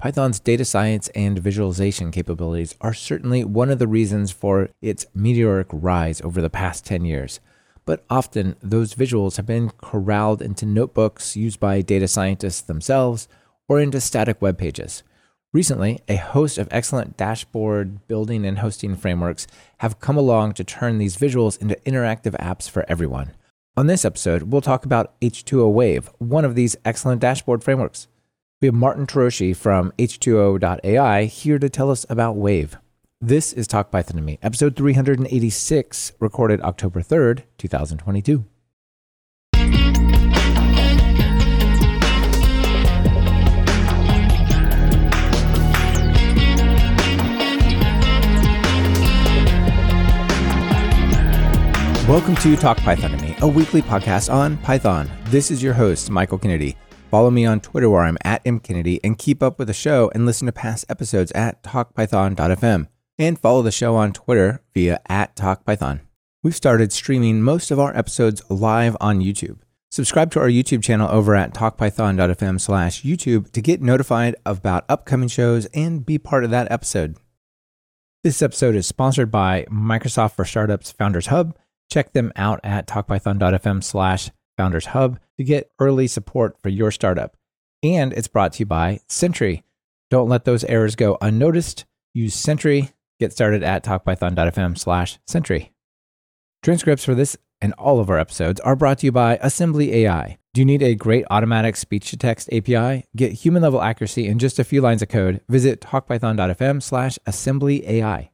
Python's data science and visualization capabilities are certainly one of the reasons for its meteoric rise over the past 10 years. But often, those visuals have been corralled into notebooks used by data scientists themselves or into static web pages. Recently, a host of excellent dashboard building and hosting frameworks have come along to turn these visuals into interactive apps for everyone. On this episode, we'll talk about H2O Wave, one of these excellent dashboard frameworks. We have Martin Turoci from h2o.ai here to tell us about Wave. This is Talk Python to Me, episode 386, recorded October 3rd, 2022. Welcome to Talk Python to Me, a weekly podcast on Python. This is your host, Michael Kennedy. Follow me on Twitter where I'm at mkennedy and keep up with the show and listen to past episodes at talkpython.fm and follow the show on Twitter via at talkpython. We've started streaming most of our episodes live on YouTube. Subscribe to our YouTube channel over at talkpython.fm/YouTube to get notified about upcoming shows and be part of that episode. This episode is sponsored by Microsoft for Startups Founders Hub. Check them out at talkpython.fm/founders hub to get early support for your startup. And it's brought to you by Sentry. Don't let those errors go unnoticed. Use Sentry. Get started at talkpython.fm/Sentry. Transcripts for this and all of our episodes are brought to you by Assembly AI. Do you need a great automatic speech-to-text API? Get human-level accuracy in just a few lines of code. Visit talkpython.fm/assemblyai.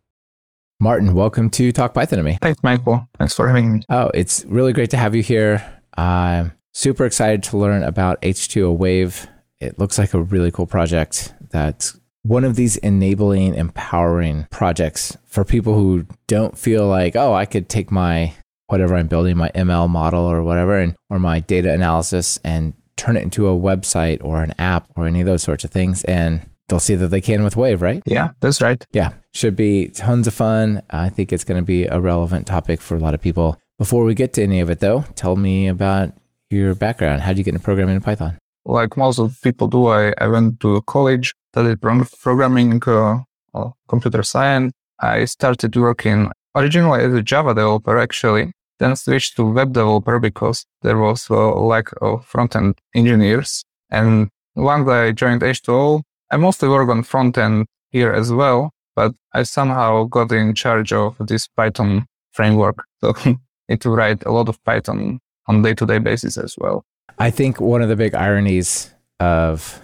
Martin, welcome to Talk Python to Me. Thanks, Michael. Thanks for having me. Oh, it's really great to have you here. I'm super excited to learn about H2O Wave. It looks like a really cool project that's one of these enabling, empowering projects for people who don't feel like, oh, I could take my whatever I'm building, my ML model or whatever, and or my data analysis and turn it into a website or an app or any of those sorts of things. And they'll see that they can with Wave, right? Yeah, that's right. Yeah, should be tons of fun. I think it's going to be a relevant topic for a lot of people. Before we get to any of it, though, tell me about your background. How did you get into programming in Python? Like most of the people do, I went to college, studied programming, computer science. I started working originally as a Java developer, actually, then switched to web developer because there was a lack of front-end engineers. And once I joined H2O, I mostly work on front end here as well, but I somehow got in charge of this Python framework. So I need to write a lot of Python on day-to-day basis as well. I think one of the big ironies of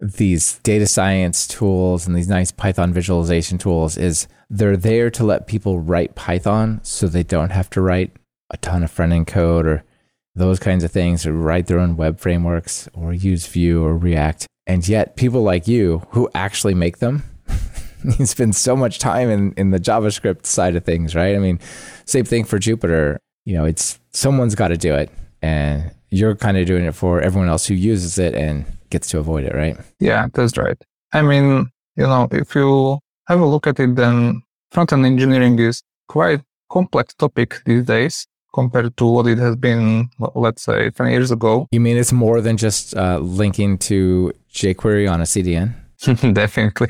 these data science tools and these nice Python visualization tools is they're there to let people write Python so they don't have to write a ton of front-end code or those kinds of things, or write their own web frameworks or use Vue or React. And yet people like you who actually make them, you spend so much time in the JavaScript side of things, right? I mean, same thing for Jupyter. You know, it's someone's got to do it. And you're kind of doing it for everyone else who uses it and gets to avoid it, right? Yeah, that's right. I mean, you know, if you have a look at it, then front-end engineering is quite a complex topic these days compared to what it has been, let's say, 20 years ago. You mean it's more than just linking to jQuery on a CDN? Definitely.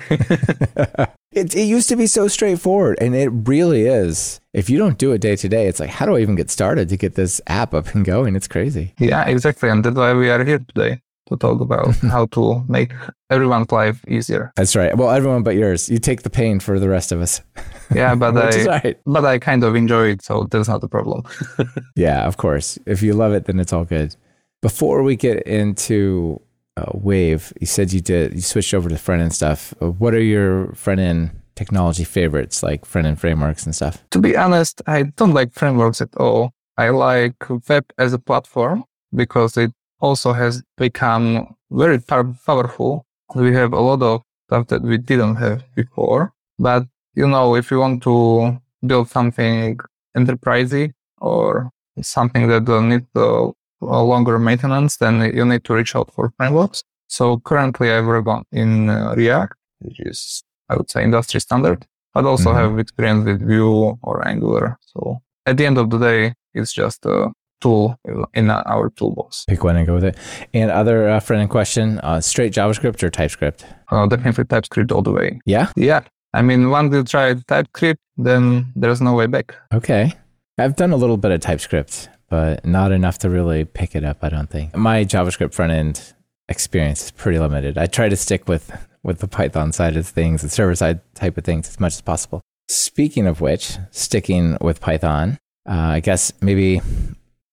It used to be so straightforward, and it really is. If you don't do it day to day, it's like, how do I even get started to get this app up and going? It's crazy. Yeah, exactly. And that's why we are here today to talk about how to make everyone's life easier. That's right. Well, everyone but yours. You take the pain for the rest of us. Yeah, but I kind of enjoy it, so that's not the problem. Yeah, of course. If you love it, then it's all good. Before we get into Wave, you said you switched over to front end stuff. What are your front end technology favorites, like front end frameworks and stuff? To be honest, I don't like frameworks at all. I like web as a platform because it also has become very powerful. We have a lot of stuff that we didn't have before. But, you know, if you want to build something enterprisey or something that don't need longer maintenance, then you need to reach out for frameworks. So currently I work in React, which is, I would say, industry standard, but also have experience with Vue or Angular. So at the end of the day, it's just a tool in our toolbox. Pick one and go with it. And other friend question, straight JavaScript or TypeScript? Definitely TypeScript all the way. Yeah? Yeah. I mean, once you try TypeScript, then there's no way back. Okay. I've done a little bit of TypeScript, but not enough to really pick it up, I don't think. My JavaScript front end experience is pretty limited. I try to stick with the Python side of things, the server side type of things as much as possible. Speaking of which, sticking with Python, I guess maybe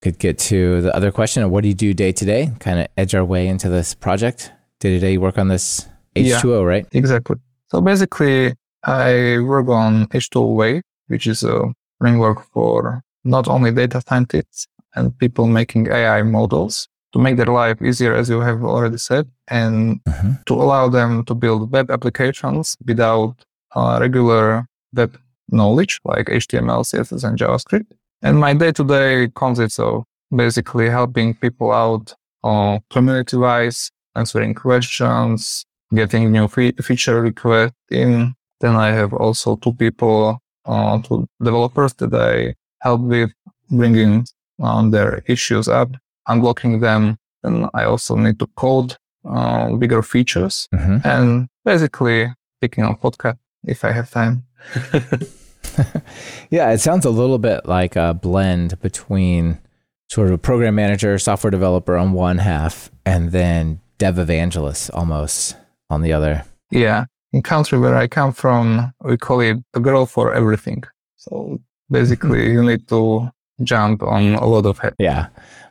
could get to the other question of what do you do day to day? Kind of edge our way into this project. Day to day work on this H2O, right? Exactly. So basically, I work on H2O Wave, which is a framework for not only data scientists and people making AI models to make their life easier, as you have already said, and to allow them to build web applications without regular web knowledge like HTML, CSS, and JavaScript. And my day-to-day consists of basically helping people out community-wise, answering questions, getting new feature requests in. Then I have also two people, two developers that I help with bringing their issues up, unblocking them. And I also need to code bigger features and basically picking up podcast if I have time. Yeah, it sounds a little bit like a blend between sort of program manager, software developer on one half, and then dev evangelist almost on the other. Yeah. In country where I come from, we call it a girl for everything. So basically you need to jump on a lot of head. Yeah.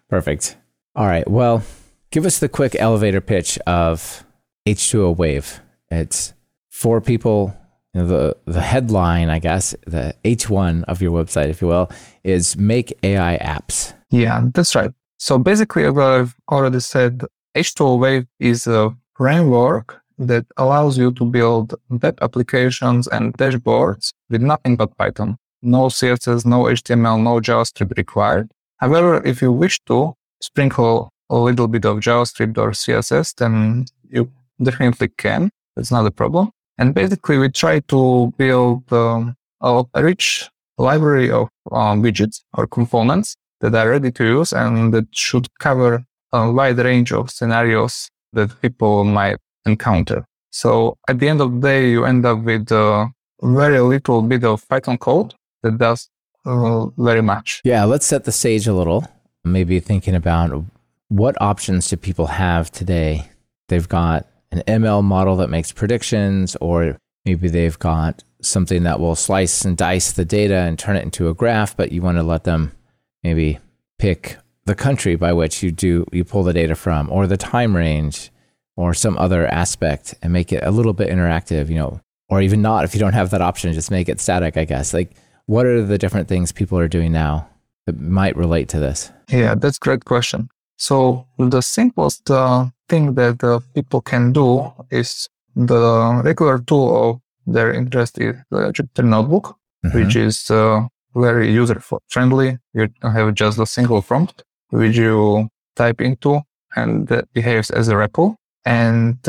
Perfect. All right. Well, give us the quick elevator pitch of H2O Wave. It's for people. The headline, I guess, the H1 of your website, if you will, is make AI apps. Yeah, that's right. So basically, as I've already said, H2O Wave is a framework that allows you to build web applications and dashboards with nothing but Python. No CSS, no HTML, no JavaScript required. However, if you wish to sprinkle a little bit of JavaScript or CSS, then you definitely can. That's not a problem. And basically, we try to build a rich library of widgets or components that are ready to use and that should cover a wide range of scenarios that people might encounter. So at the end of the day, you end up with a very little bit of Python code that does very much. Yeah, let's set the stage a little. Maybe thinking about what options do people have today? They've got an ML model that makes predictions, or maybe they've got something that will slice and dice the data and turn it into a graph, but you want to let them maybe pick the country by which you pull the data from, or the time range, or some other aspect, and make it a little bit interactive, you know, or even not if you don't have that option, just make it static, I guess. Like, what are the different things people are doing now that might relate to this? Yeah, that's a great question. So the simplest thing that people can do is the regular tool of their interest is the Jupyter notebook, which is very user-friendly. You have just a single prompt, which you type into, and that behaves as a REPL. And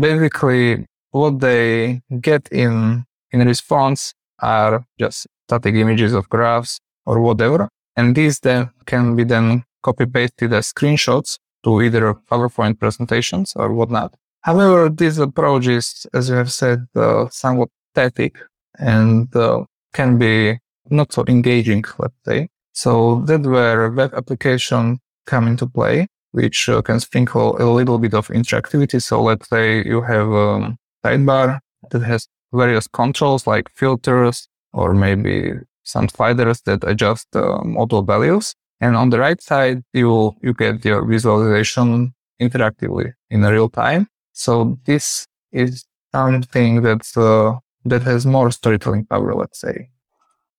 basically, what they get in response are just static images of graphs or whatever. And these then can be then copy-pasted as screenshots to either PowerPoint presentations or whatnot. However, this approach is, as you have said, somewhat static and can be not so engaging, let's say. So that's where web application come into play, which can sprinkle a little bit of interactivity. So let's say you have a sidebar that has various controls like filters or maybe some sliders that adjust auto values. And on the right side, you get your visualization interactively in real time. So this is something that's, that has more storytelling power, let's say.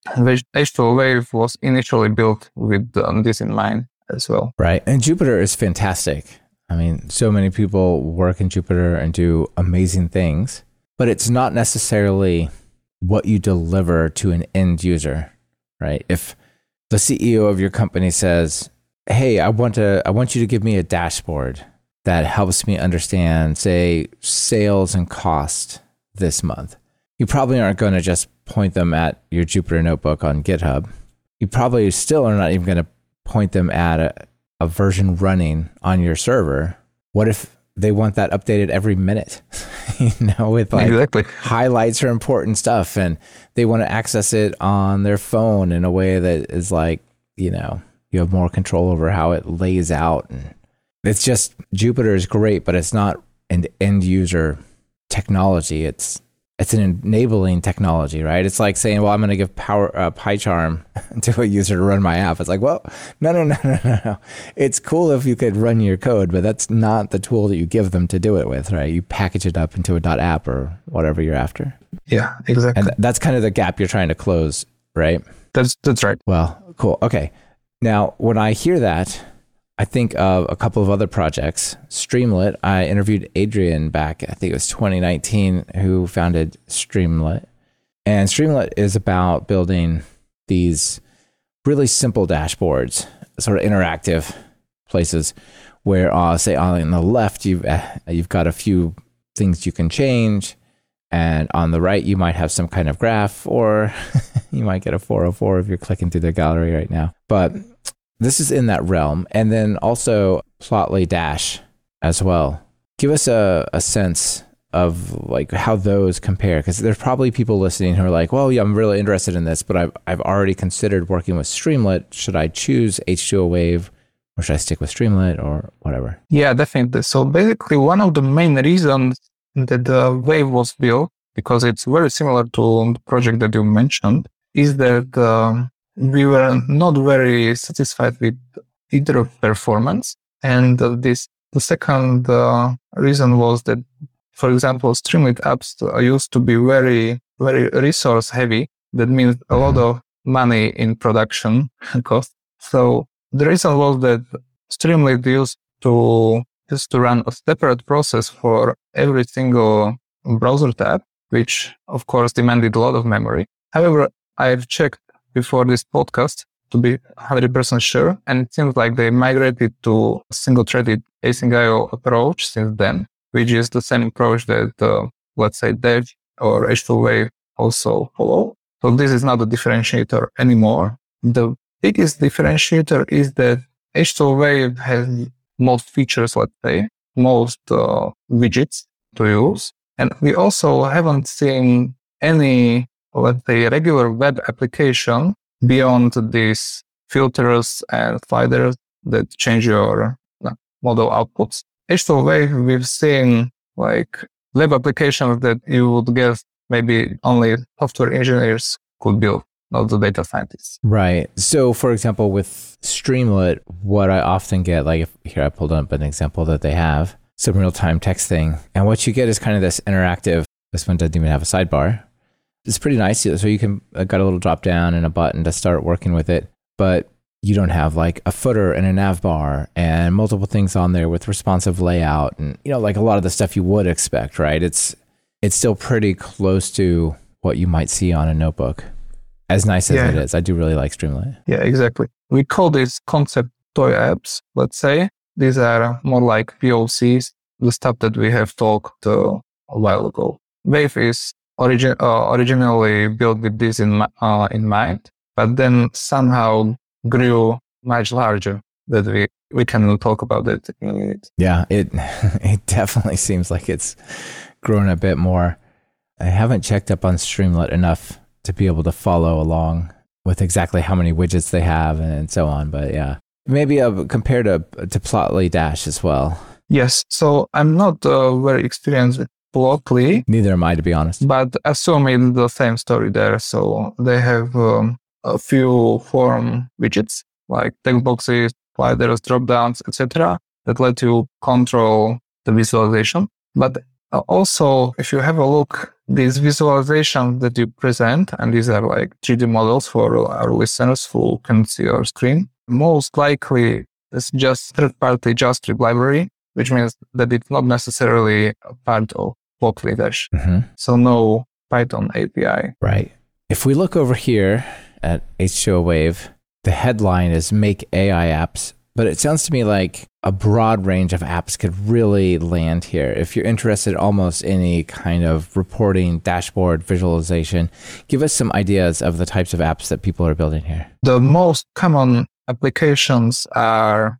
H2O Wave was initially built with this in mind as well. Right. And Jupyter is fantastic. I mean, so many people work in Jupyter and do amazing things, but it's not necessarily what you deliver to an end user, right? If the CEO of your company says, hey, I want you to give me a dashboard that helps me understand, say, sales and cost this month. You probably aren't going to just point them at your Jupyter notebook on GitHub. You probably still are not even going to point them at a version running on your server. What if they want that updated every minute, you know, with like highlights or important stuff, and they want to access it on their phone in a way that is like, you know, you have more control over how it lays out. And it's just, Jupyter is great, but it's not an end user technology. It's an enabling technology, right? It's like saying, well, I'm going to give PyCharm to a user to run my app. It's like, well, no. It's cool if you could run your code, but that's not the tool that you give them to do it with, right? You package it up into a .app or whatever you're after. Yeah, exactly. And that's kind of the gap you're trying to close, right? That's right. Well, cool. Okay. Now, when I hear that, I think of a couple of other projects. Streamlit, I interviewed Adrian back, I think it was 2019, who founded Streamlit. And Streamlit is about building these really simple dashboards, sort of interactive places where, say, on the left, you've got a few things you can change. And on the right, you might have some kind of graph, or you might get a 404 if you're clicking through the gallery right now. But this is in that realm. And then also Plotly Dash as well. Give us a sense of like how those compare, because there's probably people listening who are like, well, yeah, I'm really interested in this, but I've already considered working with Streamlit. Should I choose H2O Wave, or should I stick with Streamlit, or whatever? Yeah, definitely. So basically, one of the main reasons that the Wave was built, because it's very similar to the project that you mentioned, is that we were not very satisfied with either performance. And the second reason was that, for example, Streamlit apps used to be very, very resource heavy. That means a lot of money in production cost. So the reason was that Streamlit used to run a separate process for every single browser tab, which of course demanded a lot of memory. However, I've checked before this podcast to be 100% sure, and it seems like they migrated to a single-threaded AsyncIO approach since then, which is the same approach that, let's say, Dev or H2O Wave also follow. So this is not a differentiator anymore. The biggest differentiator is that H2O Wave has most features, let's say, most widgets to use. And we also haven't seen any, let's say, regular web application beyond these filters and sliders that change your model outputs. H2O Wave, we've seen like web applications that you would guess maybe only software engineers could build, not the data scientists. Right. So, for example, with Streamlit, what I often get, like here I pulled up an example that they have, some real-time text thing. And what you get is kind of this interactive, this one doesn't even have a sidebar. It's pretty nice. So you can got a little drop down and a button to start working with it, but you don't have like a footer and a nav bar and multiple things on there with responsive layout and, you know, like a lot of the stuff you would expect, right? It's still pretty close to what you might see on a notebook. As nice as it is. I do really like Streamlit. Yeah, exactly. We call these concept toy apps, let's say. These are more like POCs, the stuff that we have talked a while ago. Wave is originally built with this in mind, but then somehow grew much larger, that we can talk about it in a minute. Yeah, it definitely seems like it's grown a bit more. I haven't checked up on Streamlit enough to be able to follow along with exactly how many widgets they have and so on, but yeah. Maybe compared to Plotly Dash as well. Yes, so I'm not very experienced with Plotly. Neither am I, to be honest. But assuming the same story there. So they have a few form widgets, like text boxes, sliders, drop-downs, etc., that let you control the visualization. But also, if you have a look, these visualizations that you present, and these are like 3D models for our listeners who can see our screen, most likely it's just third-party JavaScript library, which means that it's not necessarily a part of Plotly Dash. Mm-hmm. So no Python API. Right. If we look over here at H2O Wave, the headline is Make AI Apps, but it sounds to me like a broad range of apps could really land here. If you're interested in almost any kind of reporting, dashboard, visualization, give us some ideas of the types of apps that people are building here. The most common applications are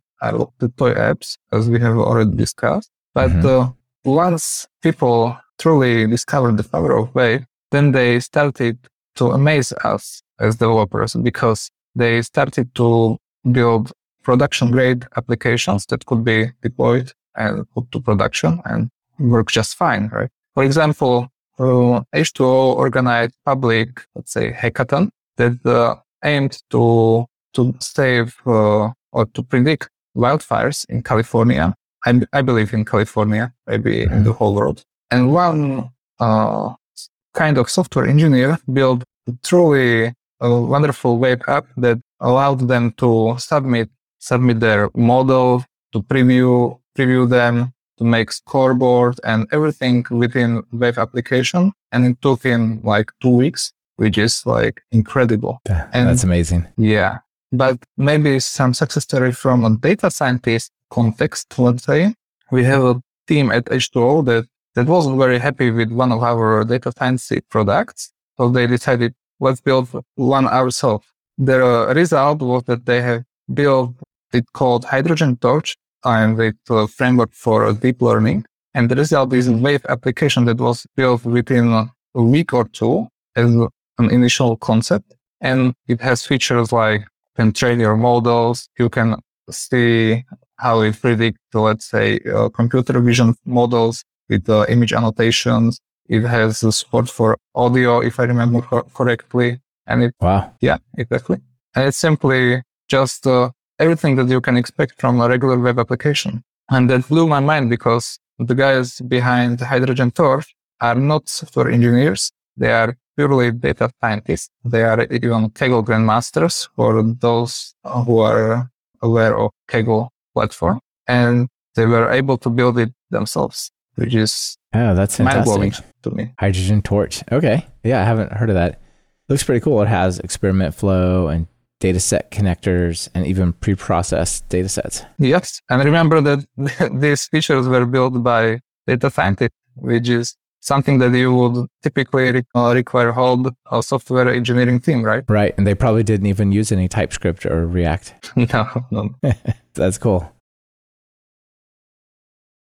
deploy apps, as we have already discussed. But once people truly discovered the power of Wave, then they started to amaze us as developers, because they started to build production-grade applications that could be deployed and put to production and work just fine, right? For example, H2O organized public, let's say, hackathon that aimed to save or to predict wildfires in California. I believe in California, maybe in the whole world. And one kind of software engineer built truly a wonderful web app that allowed them to submit their model, to preview them, to make scoreboard and everything within web application. And it took him like 2 weeks, which is like incredible. That's amazing. Yeah. But maybe some success story from a data scientist context, let's say. We have a team at H2O that wasn't very happy with one of our data science products. So they decided, let's build one ourselves. Their result was that they have built it called Hydrogen Torch, and it's a framework for deep learning. And the result is a Wave application that was built within a week or two as an initial concept. And it has features like you can train your models, you can see how it predicts, let's say, computer vision models with image annotations. It has support for audio, if I remember correctly. And it, wow. Yeah, exactly. And it's simply just everything that you can expect from a regular web application. And that blew my mind, because the guys behind Hydrogen Torch are not software engineers. They are purely data scientists. They are even Kaggle grandmasters, for those who are aware of Kaggle platform. And they were able to build it themselves, which is that's mind-blowing to me. Hydrogen Torch. Okay. Yeah, I haven't heard of that. Looks pretty cool. It has experiment flow and dataset connectors and even pre-processed datasets. Yes. And remember that these features were built by data scientists, which is something that you would typically require hold a software engineering team, right? Right. And they probably didn't even use any TypeScript or React. No. That's cool.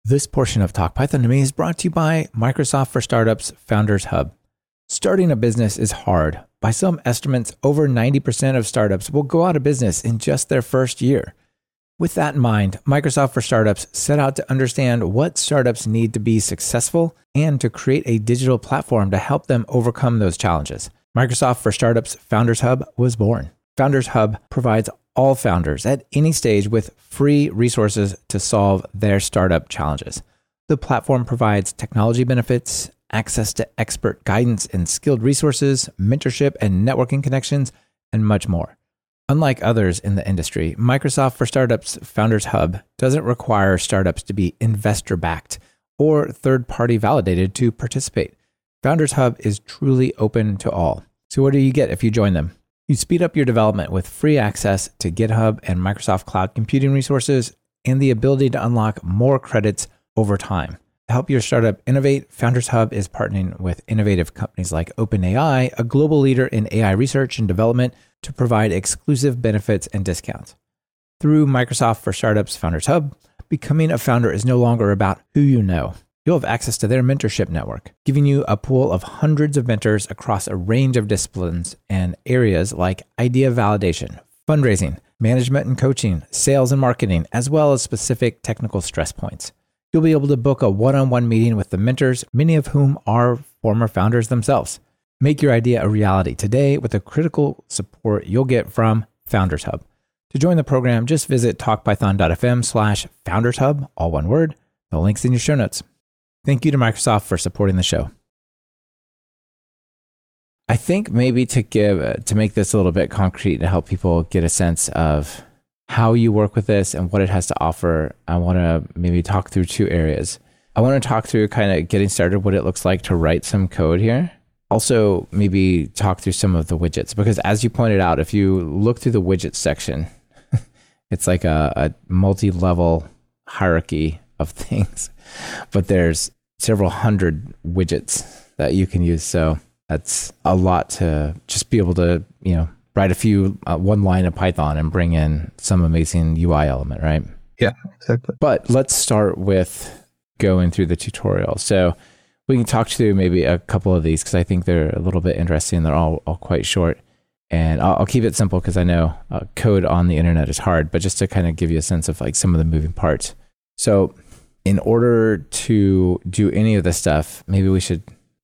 This portion of Talk Python to Me is brought to you by Microsoft for Startups Founders Hub. Starting a business is hard. By some estimates, over 90% of startups will go out of business in just their first year. With that in mind, Microsoft for Startups set out to understand what startups need to be successful and to create a digital platform to help them overcome those challenges. Microsoft for Startups Founders Hub was born. Founders Hub provides all founders at any stage with free resources to solve their startup challenges. The platform provides technology benefits, access to expert guidance and skilled resources, mentorship and networking connections, and much more. Unlike others in the industry, Microsoft for Startups Founders Hub doesn't require startups to be investor-backed or third-party validated to participate. Founders Hub is truly open to all. So what do you get if you join them? You speed up your development with free access to GitHub and Microsoft Cloud Computing resources and the ability to unlock more credits over time. To help your startup innovate, Founders Hub is partnering with innovative companies like OpenAI, a global leader in AI research and development, to provide exclusive benefits and discounts. Through Microsoft for Startups Founders Hub, becoming a founder is no longer about who you know. You'll have access to their mentorship network, giving you a pool of hundreds of mentors across a range of disciplines and areas like idea validation, fundraising, management and coaching, sales and marketing, as well as specific technical stress points. You'll be able to book a one-on-one meeting with the mentors, many of whom are former founders themselves. Make your idea a reality today with the critical support you'll get from Founders Hub. To join the program, just visit talkpython.fm/foundershub, all one word. The link's in your show notes. Thank you to Microsoft for supporting the show. I think maybe to make this a little bit concrete to help people get a sense of how you work with this and what it has to offer, I want to maybe talk through two areas. I want to talk through kind of getting started, what it looks like to write some code here. Also, maybe talk through some of the widgets, because as you pointed out, if you look through the widgets section, it's like a multi-level hierarchy of things, but there's several hundred widgets that you can use. So that's a lot to just be able to, write a few, one line of Python and bring in some amazing UI element, right? Yeah, exactly. But let's start with going through the tutorial. So we can talk through maybe a couple of these because I think they're a little bit interesting. They're all quite short. And I'll keep it simple because I know code on the internet is hard, but just to kind of give you a sense of like some of the moving parts. So in order to do any of this stuff, maybe we should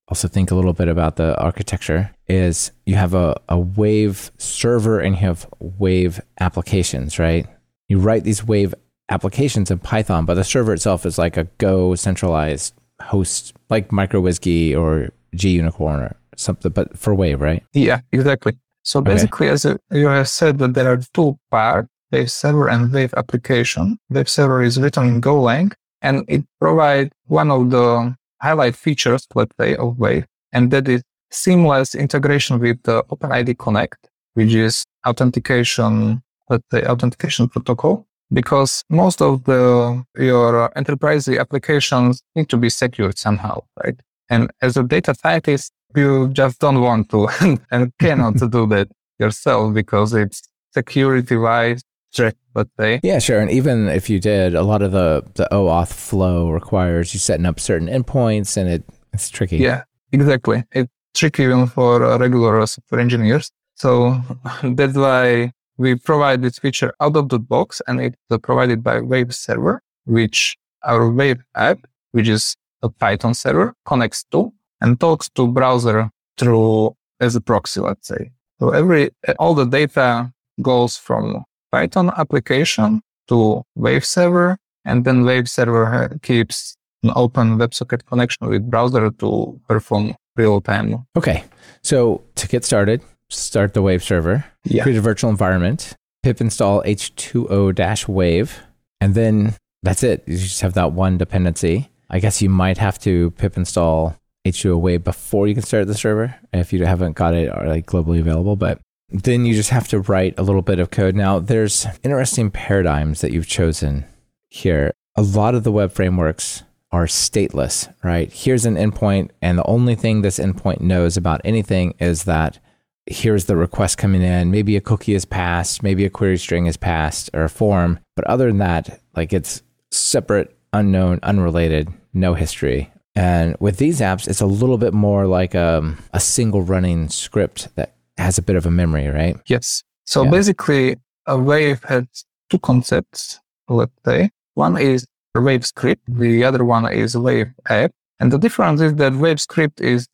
also think a little bit about the architecture. Is you have a Wave server and you have Wave applications, right? You write these Wave applications in Python, but the server itself is like a Go centralized host, like MicroWhiskey or Gunicorn or something, but for Wave, right? Yeah, exactly. So basically, okay, as you have said, that there are two parts, Wave server and Wave application. Wave server is written in Golang, and it provides one of the highlight features, let's say, of Wave, and that is seamless integration with the OpenID Connect, which is authentication, let's say, authentication protocol, because most of your enterprise applications need to be secured somehow, right? And as a data scientist, you just don't want to and cannot do that yourself because it's security-wise, let's say. Yeah, sure. And even if you did, a lot of the OAuth flow requires you setting up certain endpoints, and it's tricky. Yeah, exactly. It's tricky even for regular software engineers. So that's why we provide this feature out of the box, and it's provided by Wave server, which our Wave app, which is a Python server, connects to and talks to browser through as a proxy, let's say. So all the data goes from Python application to Wave server, and then Wave server keeps an open WebSocket connection with browser to perform real time. Okay, so to get started, start the Wave server, create a virtual environment, pip install h2o-wave, and then that's it. You just have that one dependency. I guess you might have to pip install h2o Wave before you can start the server if you haven't got it or like globally available, but then you just have to write a little bit of code. Now, there's interesting paradigms that you've chosen here. A lot of the web frameworks are stateless, right? Here's an endpoint, and the only thing this endpoint knows about anything is that here's the request coming in. Maybe a cookie is passed, maybe a query string is passed or a form, but other than that, like it's separate, unknown, unrelated, no history. And with these apps, it's a little bit more like a single running script that has a bit of a memory, right? Yes. So basically, a Wave has two concepts, let's say. One is Wave script. The other one is Wave app. And the difference is that Wave script is,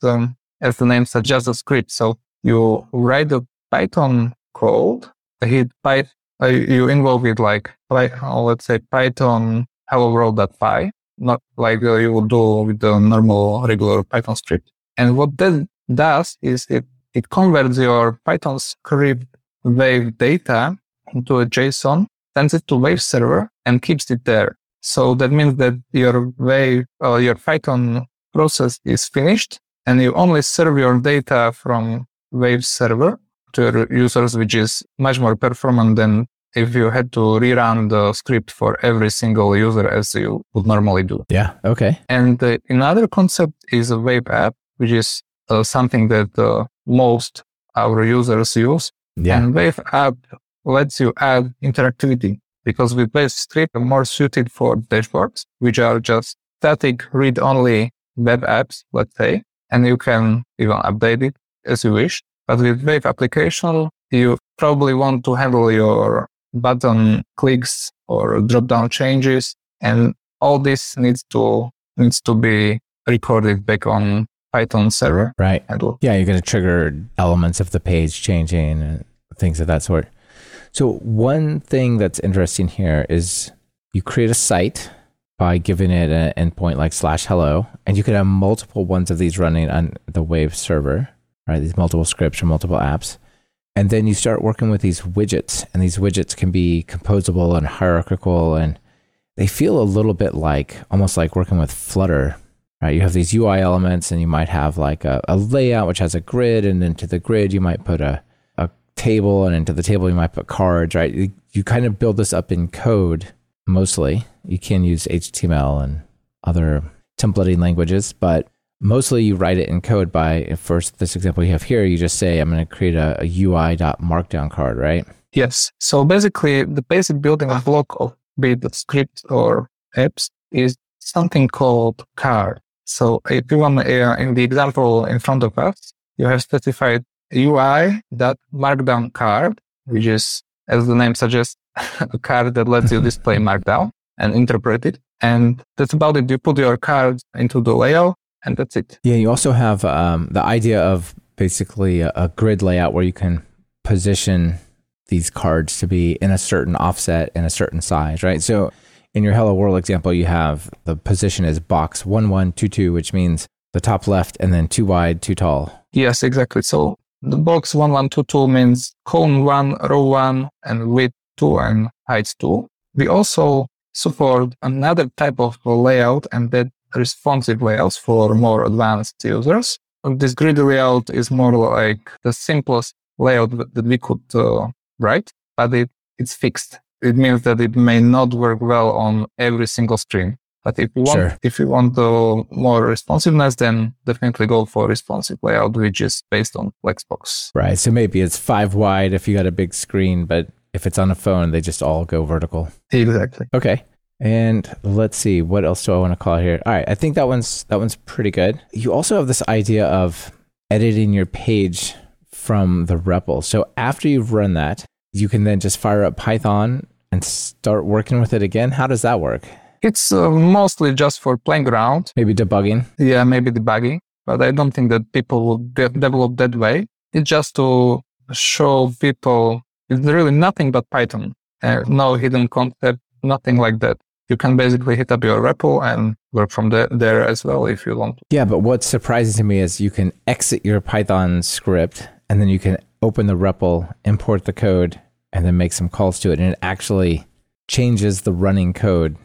as the name suggests, a script. So you write a Python code, you involve it like, let's say, Python hello world.py, not like you would do with the normal, regular Python script. And what that does is it converts your Python script Wave data into a JSON, sends it to Wave server, and keeps it there. So that means that your Python process is finished, and you only serve your data from Wave server to your users, which is much more performant than if you had to rerun the script for every single user as you would normally do. Yeah, okay. And another concept is a Wave app, which is something that most our users use. Yeah. And Wave app lets you add interactivity because with Wave script are more suited for dashboards, which are just static read-only web apps, let's say, and you can even update it as you wish. But with Wave application, you probably want to handle your button clicks or drop-down changes, and all this needs to be recorded back on Python server. Right. Yeah, you're going to trigger elements of the page changing and things of that sort. So one thing that's interesting here is you create a site by giving it an endpoint like /hello, and you can have multiple ones of these running on the Wave server, right? These multiple scripts or multiple apps. And then you start working with these widgets, and these widgets can be composable and hierarchical, and they feel a little bit like, almost like working with Flutter, right? You have these UI elements, and you might have like a layout, which has a grid, and into the grid, you might put a table, and into the table, you might put cards, right? You kind of build this up in code, mostly. You can use HTML and other templating languages, but Mostly you write it in code by, first, this example you have here, you just say, I'm going to create a UI.markdown card, right? Yes. So basically, the basic building block of be it script or apps is something called card. So if you want, in the example in front of us, you have specified UI.markdown card, which is, as the name suggests, a card that lets you display markdown and interpret it. And that's about it. You put your card into the layout. And that's it. Yeah, you also have the idea of basically a grid layout where you can position these cards to be in a certain offset and a certain size, right? So in your Hello World example, you have the position is box 1122, which means the top left and then too wide, too tall. Yes, exactly. So the box 1122 means column 1, row 1, and width 2 and height 2. We also support another type of layout, and that responsive layouts for more advanced users. And this grid layout is more like the simplest layout that we could write, but it's fixed. It means that it may not work well on every single screen. But if you want, if you want more responsiveness, then definitely go for responsive layout, which is based on Flexbox. Right. So maybe it's 5 wide if you got a big screen, but if it's on a phone, they just all go vertical. Exactly. Okay. And let's see, what else do I want to call it here? All right, I think that one's pretty good. You also have this idea of editing your page from the REPL. So after you've run that, you can then just fire up Python and start working with it again. How does that work? It's mostly just for playing around. Maybe debugging. Yeah, maybe debugging. But I don't think that people will develop that way. It's just to show people it's really nothing but Python. No hidden concept, nothing like that. You can basically hit up your repo and work from there as well if you want. Yeah, but what's surprising to me is you can exit your Python script and then you can open the REPL, import the code, and then make some calls to it. And it actually changes the running code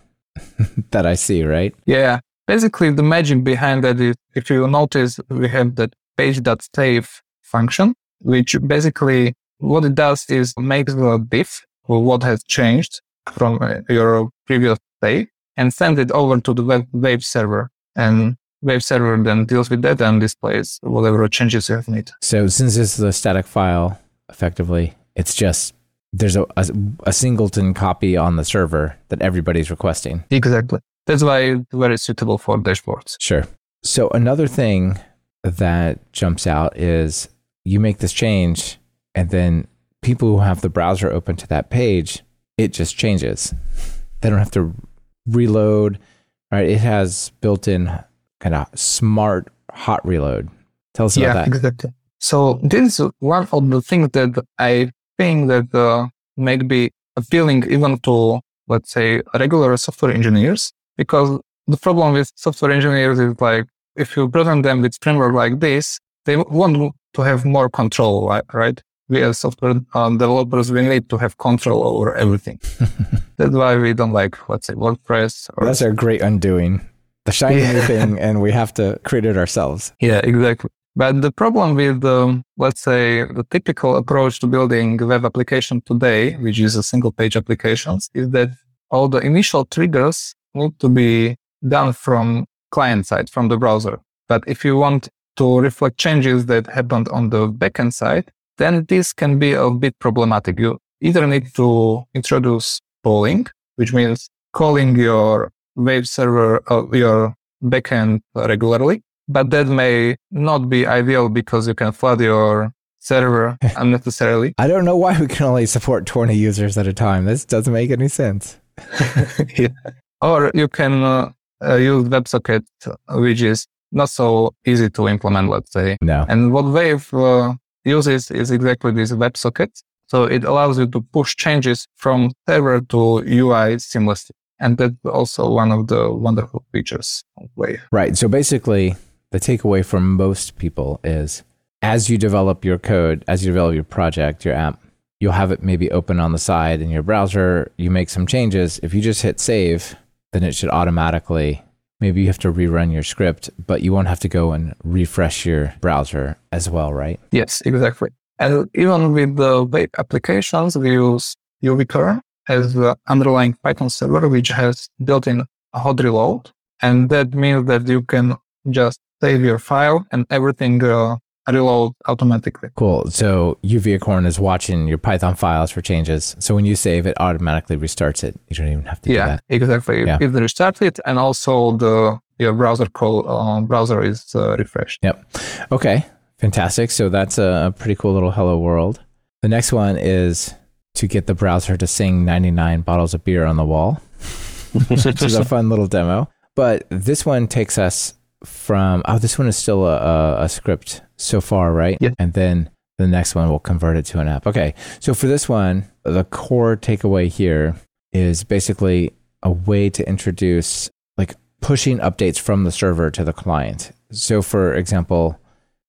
that I see, right? Yeah. Basically, the magic behind that is, if you notice, we have that page.save function, which basically what it does is makes a diff of what has changed from your previous save and send it over to the web server. And web server then deals with that and displays whatever changes you have made. So since this is a static file, effectively, it's just there's a singleton copy on the server that everybody's requesting. Exactly. That's why it's very suitable for dashboards. Sure. So another thing that jumps out is you make this change and then people who have the browser open to that page, it just changes. They don't have to reload, right? It has built-in kind of smart hot reload. Tell us about that. Yeah, exactly. So this is one of the things that I think that might be appealing even to, let's say, regular software engineers, because the problem with software engineers is like, if you present them with framework like this, they want to have more control, right? We as software developers, we need to have control over everything. That's why we don't like, let's say, WordPress. That's our great undoing. The shiny new thing, and we have to create it ourselves. Yeah, exactly. But the problem with, let's say, the typical approach to building a web application today, which is a single-page applications, is that all the initial triggers need to be done from client side, from the browser. But if you want to reflect changes that happened on the backend side, then this can be a bit problematic. You either need to introduce polling, which means calling your web server, your backend regularly, but that may not be ideal because you can flood your server unnecessarily. I don't know why we can only support 20 users at a time. This doesn't make any sense. Yeah. Or you can use WebSocket, which is not so easy to implement, let's say. No. And what Wave uses is exactly this WebSocket. So it allows you to push changes from server to UI seamlessly. And that's also one of the wonderful features of Wave. Right. So basically, the takeaway for most people is as you develop your code, as you develop your project, your app, you'll have it maybe open on the side in your browser. You make some changes. If you just hit save, then it should automatically, maybe you have to rerun your script, but you won't have to go and refresh your browser as well, right? Yes, exactly. And even with the web applications, we use Uvicorn as the underlying Python server, which has built-in hot reload. And that means that you can just save your file, and everything reload automatically. Cool. So Uvicorn is watching your Python files for changes. So when you save, it automatically restarts it. You don't even have to do that. Exactly. Yeah, exactly. It restarts it, and also your browser call browser is refreshed. Yep. Okay. Fantastic. So that's a pretty cool little hello world. The next one is to get the browser to sing 99 bottles of beer on the wall, which is a fun little demo. But this one takes us from, this one is still a script so far, right? Yeah. And then the next one will convert it to an app. Okay. So for this one, the core takeaway here is basically a way to introduce like pushing updates from the server to the client. So for example,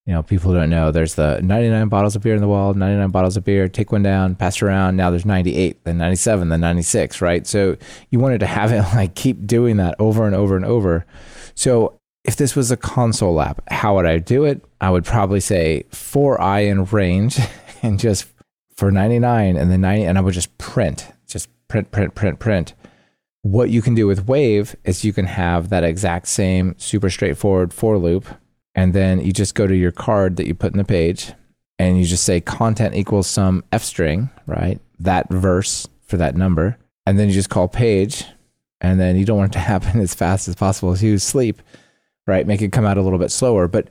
you know, people don't know, there's the 99 bottles of beer in the wall, 99 bottles of beer, take one down, pass it around. Now there's 98, then 97, then 96, right? So you wanted to have it like keep doing that over and over and over. So if this was a console app, how would I do it? I would probably say for I in range and just for 99 and then 90, and I would just print. What you can do with Wave is you can have that exact same super straightforward for loop. And then you just go to your card that you put in the page and you just say content equals some F string, right? That verse for that number. And then you just call page, and then you don't want it to happen as fast as possible. So you sleep, right? Make it come out a little bit slower. But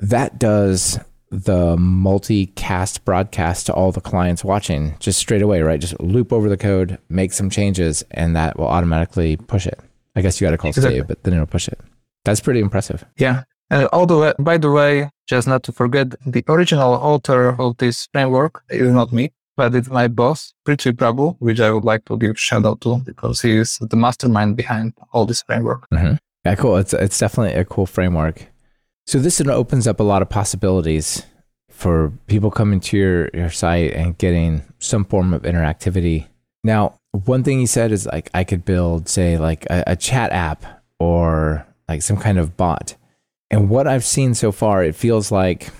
that does the multicast broadcast to all the clients watching just straight away, right? Just loop over the code, make some changes, and that will automatically push it. I guess you got to call save, but then it'll push it. That's pretty impressive. Yeah. And by the way, just not to forget, the original author of this framework is not me, but it's my boss, Prithvi Prabhu, which I would like to give shout out to because he is the mastermind behind all this framework. Mm-hmm. Yeah, cool. It's definitely a cool framework. So this opens up a lot of possibilities for people coming to your site and getting some form of interactivity. Now, one thing he said is like I could build, say, like a chat app or like some kind of bot. And what I've seen so far, it feels like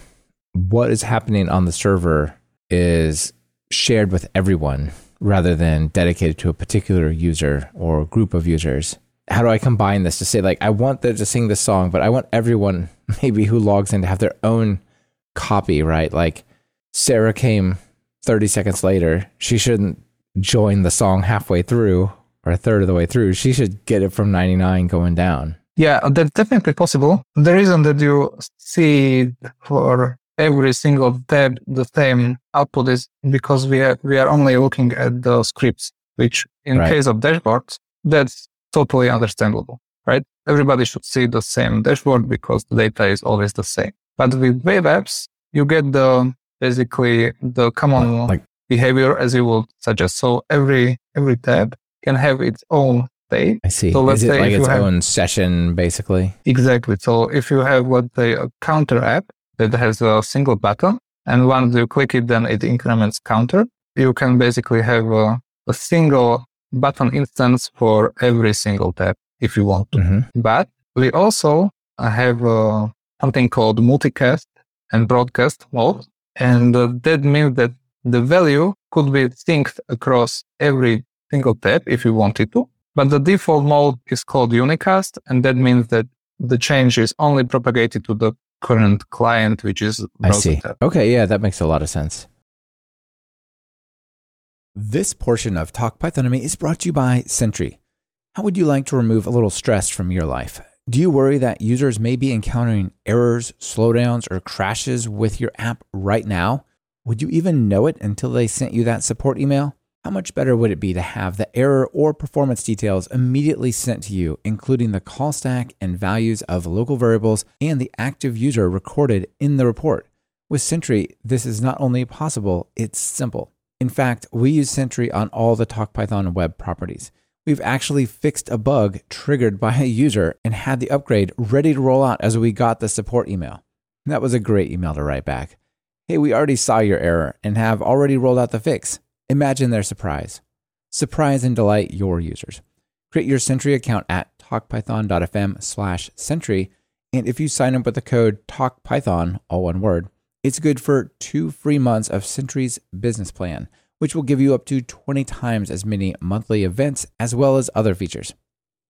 what is happening on the server is shared with everyone rather than dedicated to a particular user or group of users. How do I combine this to say, like, I want them to sing this song, but I want everyone maybe who logs in to have their own copy, right? Like Sarah came 30 seconds later. She shouldn't join the song halfway through or a third of the way through. She should get it from 99 going down. Yeah, that's definitely possible. The reason that you see for every single tab the same output is because we are only looking at the scripts, which in case of dashboards, that's totally understandable, right? Everybody should see the same dashboard because the data is always the same. But with web apps, you get the common behavior as you would suggest. So every tab can have its own day. I see. So let's say like its own session, basically? Exactly. So if you have, let's say, a counter app that has a single button, and once you click it, then it increments counter, you can basically have a single button instance for every single tab if you want to. Mm-hmm. But we also have something called multicast and broadcast mode, and that means that the value could be synced across every single tab if you wanted to. But the default mode is called unicast, and that means that the change is only propagated to the current client, which is browser. I see. Tab. Okay, yeah, that makes a lot of sense. This portion of Talk Python to Me is brought to you by Sentry. How would you like to remove a little stress from your life? Do you worry that users may be encountering errors, slowdowns, or crashes with your app right now? Would you even know it until they sent you that support email? How much better would it be to have the error or performance details immediately sent to you, including the call stack and values of local variables and the active user recorded in the report? With Sentry, this is not only possible, it's simple. In fact, we use Sentry on all the TalkPython web properties. We've actually fixed a bug triggered by a user and had the upgrade ready to roll out as we got the support email. That was a great email to write back. Hey, we already saw your error and have already rolled out the fix. Imagine their surprise. Surprise and delight your users. Create your Sentry account at talkpython.fm/Sentry. And if you sign up with the code TalkPython, all one word, it's good for 2 free months of Sentry's business plan, which will give you up to 20 times as many monthly events as well as other features.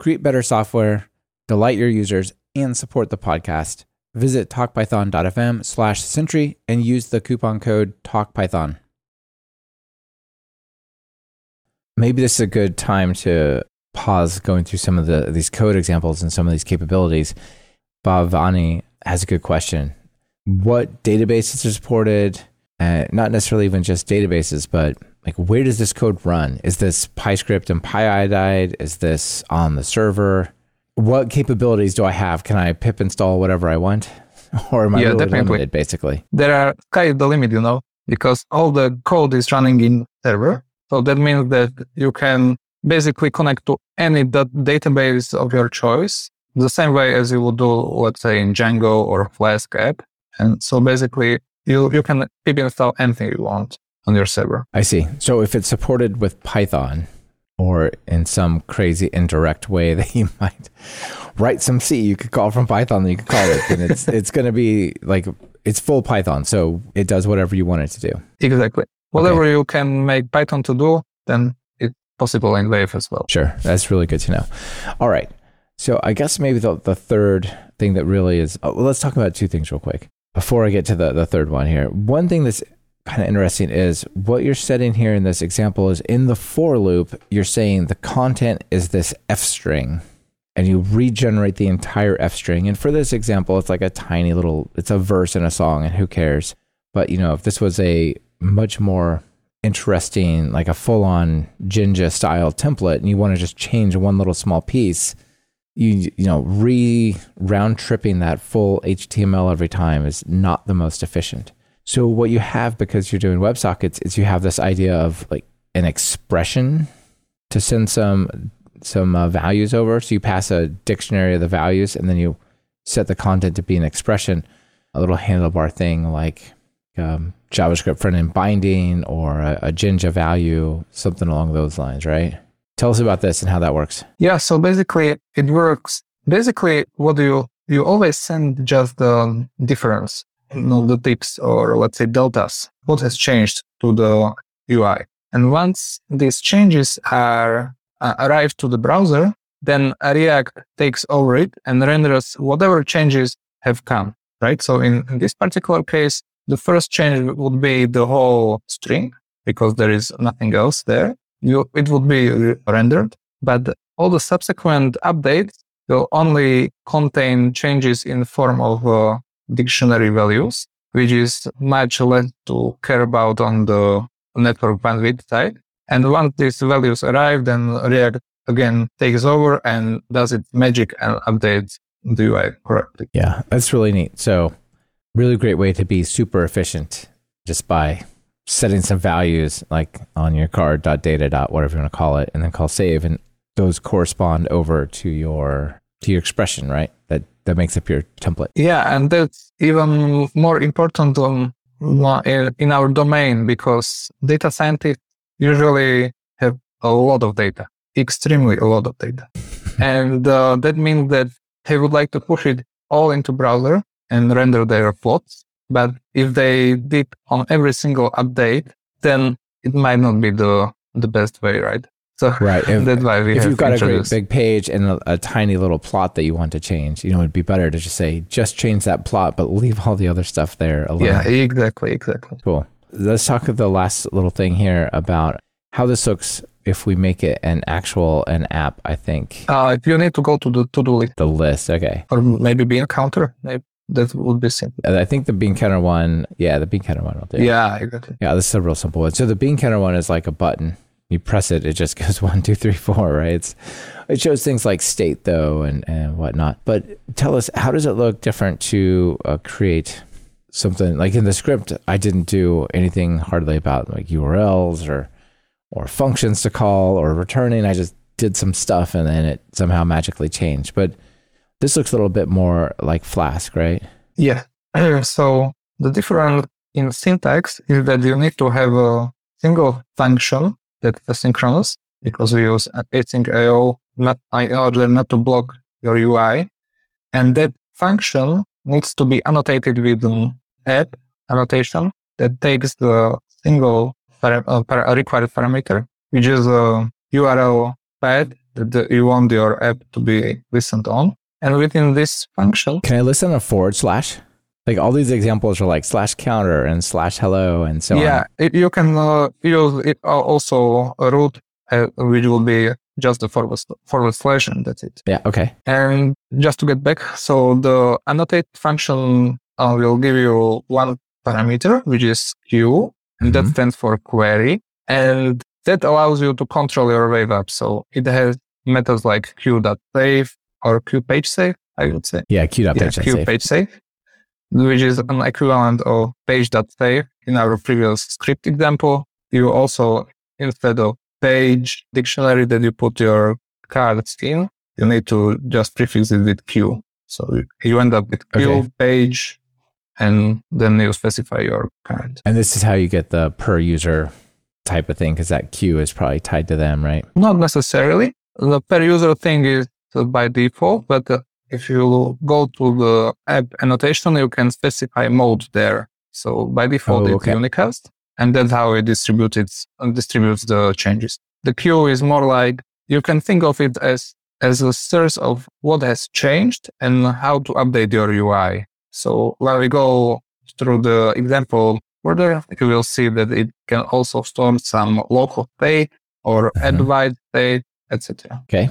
Create better software, delight your users, and support the podcast, visit talkpython.fm/Sentry and use the coupon code TalkPython. Maybe this is a good time to pause going through some of these code examples and some of these capabilities. Bhavani has a good question. What databases are supported? Not necessarily even just databases, but like, where does this code run? Is this PyScript and PyIodide? Is this on the server? What capabilities do I have? Can I pip install whatever I want? Or am I really limited, basically? There are sky is the limit, because all the code is running in server. So that means that you can basically connect to any database of your choice, the same way as you would do, let's say, in Django or Flask app. And so basically, you can pip install anything you want on your server. I see. So if it's supported with Python, or in some crazy indirect way that you might write some C, you could call from Python, you could call it, and it's going to be like, it's full Python, so it does whatever you want it to do. Exactly. Whatever you can make Python to do, then it's possible in Wave as well. Sure. That's really good to know. All right. So I guess maybe the third thing that really is, let's talk about two things real quick before I get to the third one here. One thing that's kind of interesting is what you're setting here in this example is in the for loop, you're saying the content is this F string and you regenerate the entire F string. And for this example, it's like a tiny little, it's a verse in a song and who cares? But if this was a much more interesting, like a full on Jinja style template and you want to just change one little small piece, round tripping that full HTML every time is not the most efficient. So what you have, because you're doing WebSockets, is you have this idea of like an expression to send some values over. So you pass a dictionary of the values and then you set the content to be an expression, a little handlebar thing like JavaScript front-end binding or a Jinja value, something along those lines, right? Tell us about this and how that works. Yeah, so basically it works. Basically, what you always send just the difference. The tips or let's say deltas, what has changed to the UI. And once these changes are arrived to the browser, then React takes over it and renders whatever changes have come, right? So in this particular case, the first change would be the whole string because there is nothing else there. It would be rendered, but all the subsequent updates will only contain changes in the form of dictionary values, which is much less to care about on the network bandwidth side. And once these values arrive, then React again takes over and does its magic and updates the UI correctly. Yeah, that's really neat. So really great way to be super efficient just by setting some values like on your card.data. Whatever you want to call it, and then call save, and those correspond over to your expression, right? That makes up your template. Yeah, and that's even more important in our domain because data scientists usually have a lot of data, extremely a lot of data. And that means that they would like to push it all into browser and render their plots. But if they did on every single update, then it might not be the best way, right? So right. That's why if you've got a great big page and a tiny little plot that you want to change, it'd be better to just say, just change that plot, but leave all the other stuff there alone. Yeah, exactly. Cool. Let's talk about the last little thing here about how this looks if we make it an app, I think. If you need to go to the to-do list. The list, okay. Or maybe bean counter. Maybe that would be simple. I think the bean counter one, will do. Yeah, exactly. Yeah, this is a real simple one. So the bean counter one is like a button. You press it, it just goes 1, 2, 3, 4, right? It shows things like state though and whatnot. But tell us, how does it look different to create something? Like in the script, I didn't do anything hardly about like URLs or functions to call or returning. I just did some stuff and then it somehow magically changed. But this looks a little bit more like Flask, right? Yeah. So the difference in syntax is that you need to have a single function that's asynchronous, because we use AsyncIO, in order not to block your UI. And that function needs to be annotated with an app annotation that takes the single required parameter, which is a URL path that you want your app to be listened on. And within this function... Can I listen a forward slash? Like all these examples are like slash counter and slash hello and so on. Yeah, you can use it also a root, which will be just the forward slash, and that's it. Yeah, okay. And just to get back, so the annotate function will give you one parameter, which is Q, and that stands for query. And that allows you to control your wave app. So it has methods like Q.save or Q.pagesave, I would say. Yeah, Q.pagesave, which is an equivalent of page.save in our previous script example. You also, instead of page dictionary that you put your cards in, you need to just prefix it with Q. So you end up with Q, page, and then you specify your card. And this is how you get the per user type of thing, because that Q is probably tied to them, right? Not necessarily. The per user thing is by default, but if you go to the app annotation, you can specify mode there. So by default, it's unicast, and that's how it distributes the changes. The queue is more like, you can think of it as a source of what has changed and how to update your UI. So when we go through the example further, you will see that it can also store some local state or advised state, etc. Okay.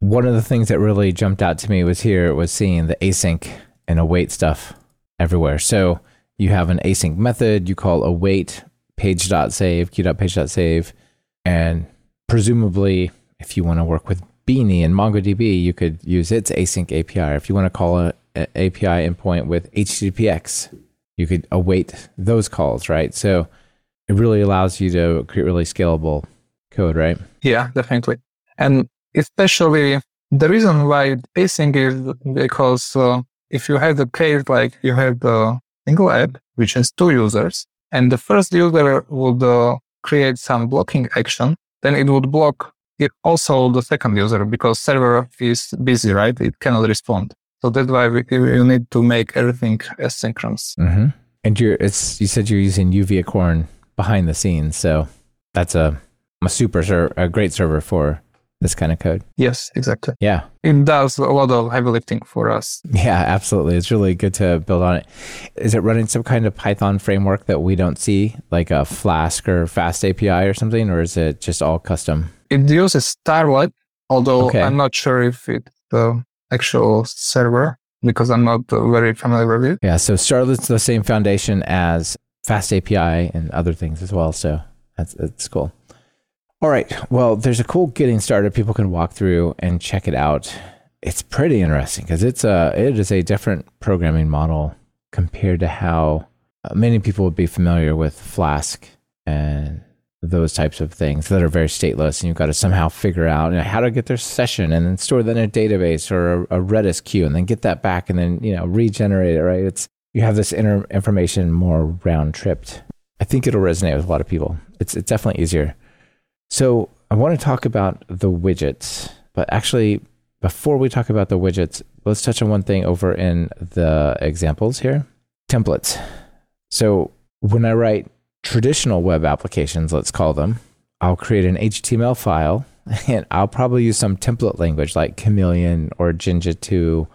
One of the things that really jumped out to me was seeing the async and await stuff everywhere. So you have an async method, you call await page.save, q.page.save, and presumably if you want to work with Beanie and MongoDB, you could use its async API. If you want to call an API endpoint with HTTPX, you could await those calls, right? So it really allows you to create really scalable code, right? Yeah, definitely. And especially the reason why async is because if you have the case, like you have the single app, which has two users, and the first user would create some blocking action, then it would block it also the second user because server is busy, right? It cannot respond. So that's why you need to make everything asynchronous. Mm-hmm. And you said you're using Uvicorn behind the scenes. So that's a great server for this kind of code. Yes, exactly. Yeah. It does a lot of heavy lifting for us. Yeah, absolutely. It's really good to build on it. Is it running some kind of Python framework that we don't see, like a Flask or Fast API or something, or is it just all custom? It uses Starlight, although I'm not sure if it's the actual server because I'm not very familiar with it. Yeah, so Starlight's the same foundation as Fast API and other things as well. So that's cool. All right. Well, there's a cool Getting Started people can walk through and check it out. It's pretty interesting because it is a different programming model compared to how many people would be familiar with Flask and those types of things that are very stateless, and you've got to somehow figure out how to get their session and then store that in a database or a Redis queue and then get that back and then regenerate it, right? You have this information more round-tripped. I think it'll resonate with a lot of people. It's definitely easier. So I want to talk about the widgets, but actually, before we talk about the widgets, let's touch on one thing over in the examples here, templates. So when I write traditional web applications, let's call them, I'll create an HTML file and I'll probably use some template language like Chameleon or Jinja 2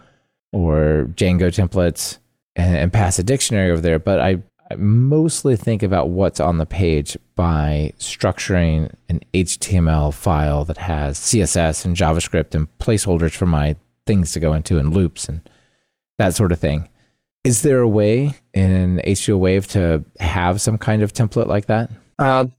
or Django templates and pass a dictionary over there. But I mostly think about what's on the page by structuring an HTML file that has CSS and JavaScript and placeholders for my things to go into and loops and that sort of thing. Is there a way in H2O Wave to have some kind of template like that?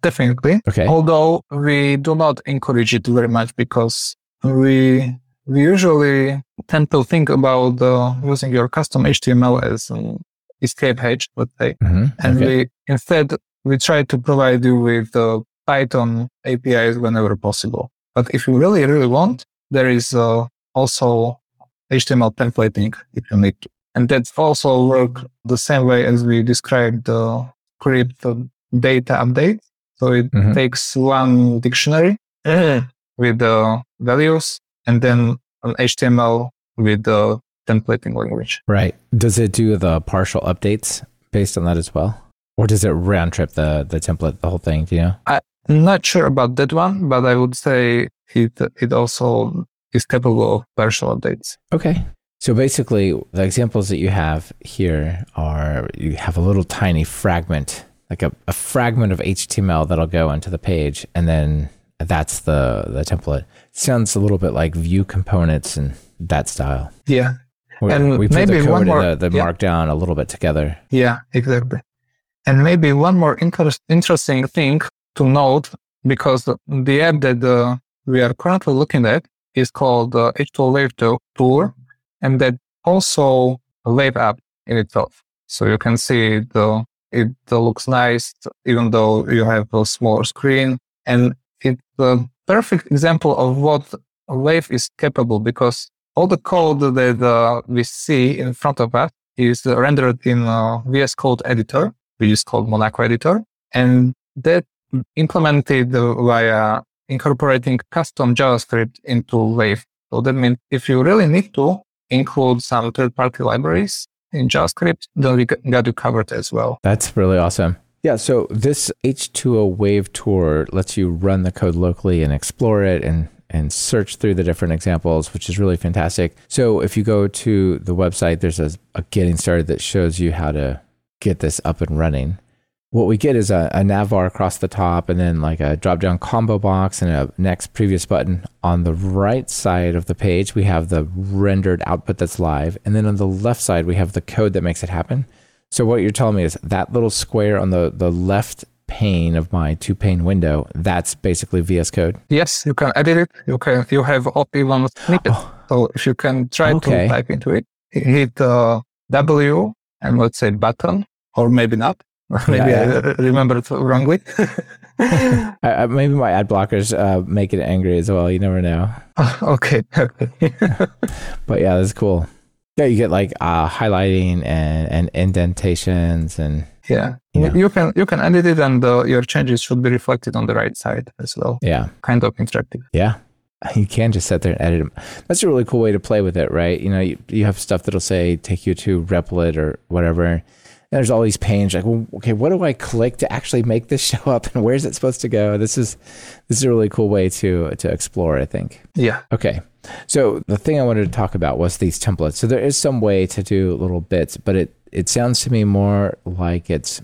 Definitely. Okay. Although we do not encourage it very much because we usually tend to think about using your custom HTML as an escape hatch, let's say. Mm-hmm. And we try to provide you with Python APIs whenever possible. But if you really, really want, there is also HTML templating if you need to. And that's also work the same way as we described the script data update. So it takes one dictionary with the values and then an HTML with the templating language. Right. Does it do the partial updates based on that as well? Or does it round trip the template, the whole thing? Do you know? I'm not sure about that one, but I would say it also is capable of partial updates. Okay. So basically, the examples that you have here are you have a little tiny fragment, like a fragment of HTML that'll go onto the page, and then that's the template. Sounds a little bit like Vue components and that style. Yeah. And we put the code and the markdown a little bit together. Yeah, exactly. And maybe one more interesting thing to note, because the app that we are currently looking at is called H2O Wave Tour, and that also a Wave app in itself. So you can see it looks nice, even though you have a smaller screen. And it's a perfect example of what Wave is capable, because all the code that we see in front of us is rendered in VS Code editor, which is called Monaco editor, and that implemented via incorporating custom JavaScript into Wave. So that means if you really need to include some third-party libraries in JavaScript, then we got you covered as well. That's really awesome. Yeah, so this H2O Wave Tour lets you run the code locally and explore it and search through the different examples, which is really fantastic. So if you go to the website, there's a getting started that shows you how to get this up and running. What we get is a navbar across the top, and then like a drop-down combo box and a next previous button. On the right side of the page, we have the rendered output that's live. And then on the left side, we have the code that makes it happen. So what you're telling me is that little square on the left pane of my two-pane window, that's basically VS Code? Yes, you can edit it. You have even snippets. Oh. So if you can try to type into it, hit W and let's say button, or maybe not. Maybe I remembered wrongly. Maybe my ad blockers make it angry as well. You never know. Okay. But yeah, that's cool. Yeah, you get like highlighting and indentations and yeah. You can edit it, and your changes should be reflected on the right side as well. Yeah, kind of interactive. Yeah, you can just sit there and edit them. That's a really cool way to play with it, right? You know, you have stuff that'll say take you to Replit or whatever. And there's all these panes like, well, okay, what do I click to actually make this show up, and where's it supposed to go? This is a really cool way to explore, I think. Yeah. Okay. So the thing I wanted to talk about was these templates. So there is some way to do little bits, but it sounds to me more like it's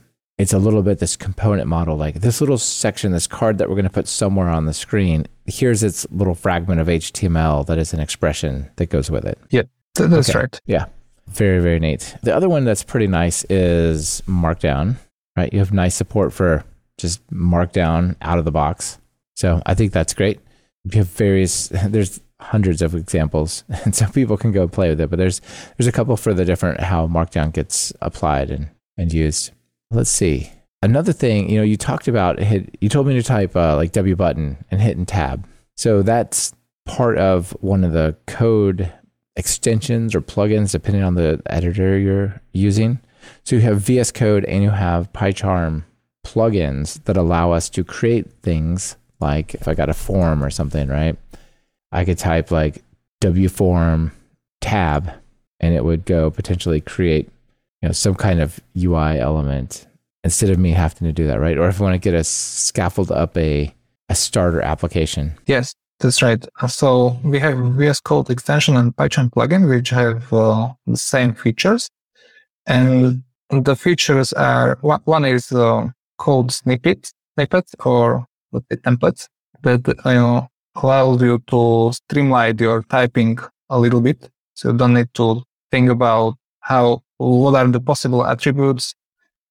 a little bit this component model, like this little section, this card that we're going to put somewhere on the screen. Here's its little fragment of HTML that is an expression that goes with it. Yeah, that's right. Yeah. Very, very neat. The other one that's pretty nice is Markdown, right? You have nice support for just Markdown out of the box. So I think that's great. You have there's hundreds of examples, and so people can go play with it, but there's a couple for the different how Markdown gets applied and used. Let's see. Another thing, you know, you talked about, you told me to type like W button and hit and tab. So that's part of one of the code extensions or plugins, depending on the editor you're using. So you have VS Code and you have PyCharm plugins that allow us to create things like if I got a form or something, right? I could type like wform tab and it would go potentially create, you know, some kind of UI element instead of me having to do that, right? Or if I want to get a scaffold up a starter application. Yes. That's right. So we have VS Code extension and PyCharm plugin, which have the same features. And the features are, one is code snippets or templates that allow you to streamline your typing a little bit. So you don't need to think about what are the possible attributes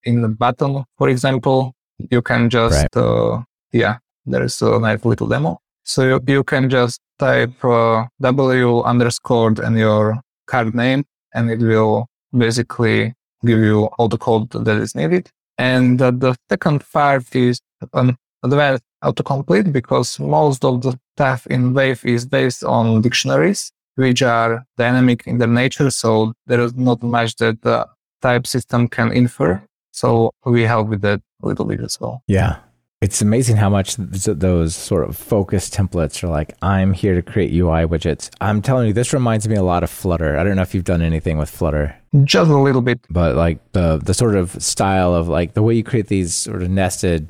in the button, for example. You can just, there is a nice little demo. So you can just type W underscored and your card name, and it will basically give you all the code that is needed. And the second part is an advanced autocomplete, because most of the stuff in Wave is based on dictionaries, which are dynamic in their nature. So there is not much that the type system can infer. So we help with that a little bit as well. Yeah. It's amazing how much those sort of focused templates are like, I'm here to create UI widgets. I'm telling you, this reminds me a lot of Flutter. I don't know if you've done anything with Flutter. Just a little bit. But like the sort of style of like the way you create these sort of nested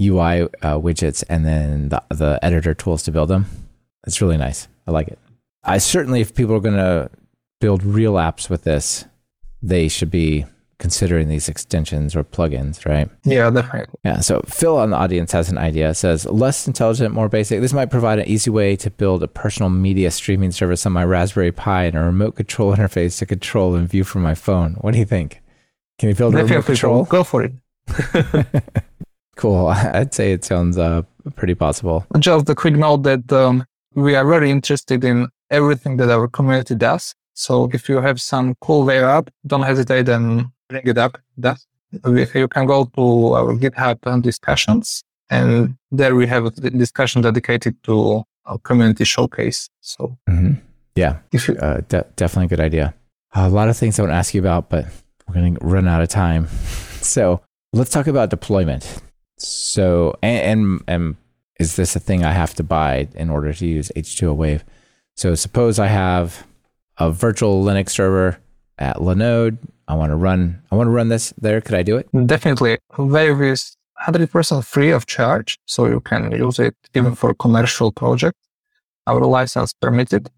UI widgets and then the editor tools to build them. It's really nice. I like it. I certainly, if people are going to build real apps with this, they should be considering these extensions or plugins, right? Yeah, definitely. Yeah. So Phil on the audience has an idea. It says, less intelligent, more basic. This might provide an easy way to build a personal media streaming service on my Raspberry Pi and a remote control interface to control and view from my phone. What do you think? Can you build a remote control? Go for it. Cool. I'd say it sounds pretty possible. Just a quick note that we are very interested in everything that our community does. So if you have some cool web app, don't hesitate and bring it up. You can go to our GitHub discussions, and there we have a discussion dedicated to our community showcase. So yeah, definitely a good idea. A lot of things I want to ask you about, but we're going to run out of time. So let's talk about deployment. So, and is this a thing I have to buy in order to use H2O Wave? So suppose I have a virtual Linux server at Linode. I want to run this there. Could I do it? Definitely. Wave is 100% free of charge, so you can use it even for commercial projects. Our license permitted,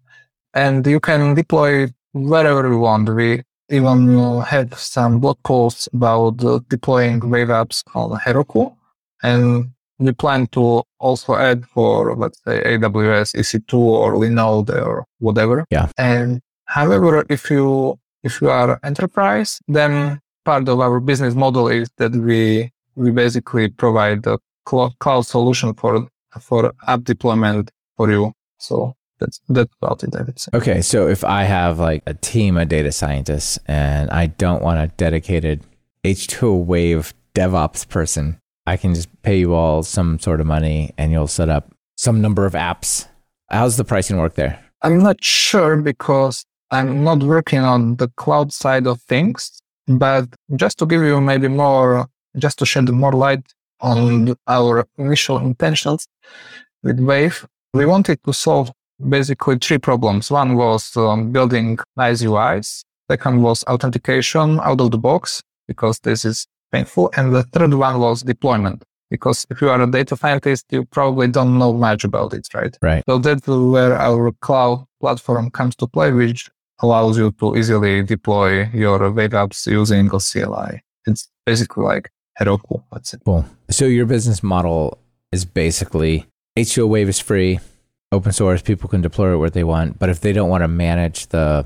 and you can deploy wherever you want. We even had some blog posts about deploying wave apps on Heroku, and we plan to also add for, let's say, AWS, EC2, or Linode, or whatever. Yeah. And however, if you are enterprise, then part of our business model is that we basically provide a cloud solution for app deployment for you. So that's about it, I would say. Okay, so if I have like a team of data scientists and I don't want a dedicated H2O Wave DevOps person, I can just pay you all some sort of money and you'll set up some number of apps. How's the pricing work there? I'm not sure because I'm not working on the cloud side of things, but just to give you maybe more, just to shed more light on our initial intentions with Wave, we wanted to solve basically three problems. One was building nice UIs. Second was authentication out of the box, because this is painful. And the third one was deployment, because if you are a data scientist, you probably don't know much about it, right? Right. So that's where our cloud platform comes to play, which allows you to easily deploy your web apps using a CLI. It's basically like Heroku. That's it. Cool. So your business model is basically H2O Wave is free, open source, people can deploy it where they want, but if they don't want to manage the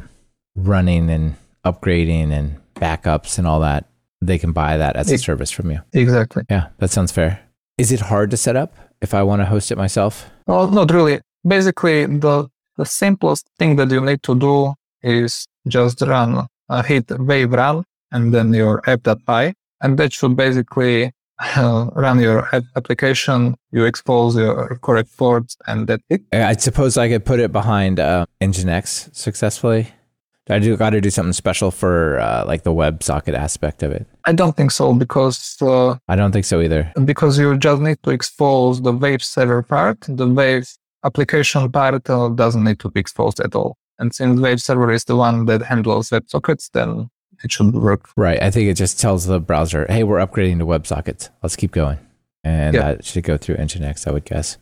running and upgrading and backups and all that, they can buy that as a service from you. Exactly. Yeah, that sounds fair. Is it hard to set up if I want to host it myself? Well, not really. Basically, the simplest thing that you need to do is just hit wave run, and then your app.py, and that should basically run your application. You expose your correct ports, and that's it. I suppose I could put it behind Nginx successfully. I do got to do something special for like the WebSocket aspect of it. I don't think so, because I don't think so either. Because you just need to expose the Wave server part. The Wave application part doesn't need to be exposed at all. And since Wave server is the one that handles WebSockets, then it should work. Right. I think it just tells the browser, hey, we're upgrading to WebSockets. Let's keep going. And that should go through Nginx, I would guess.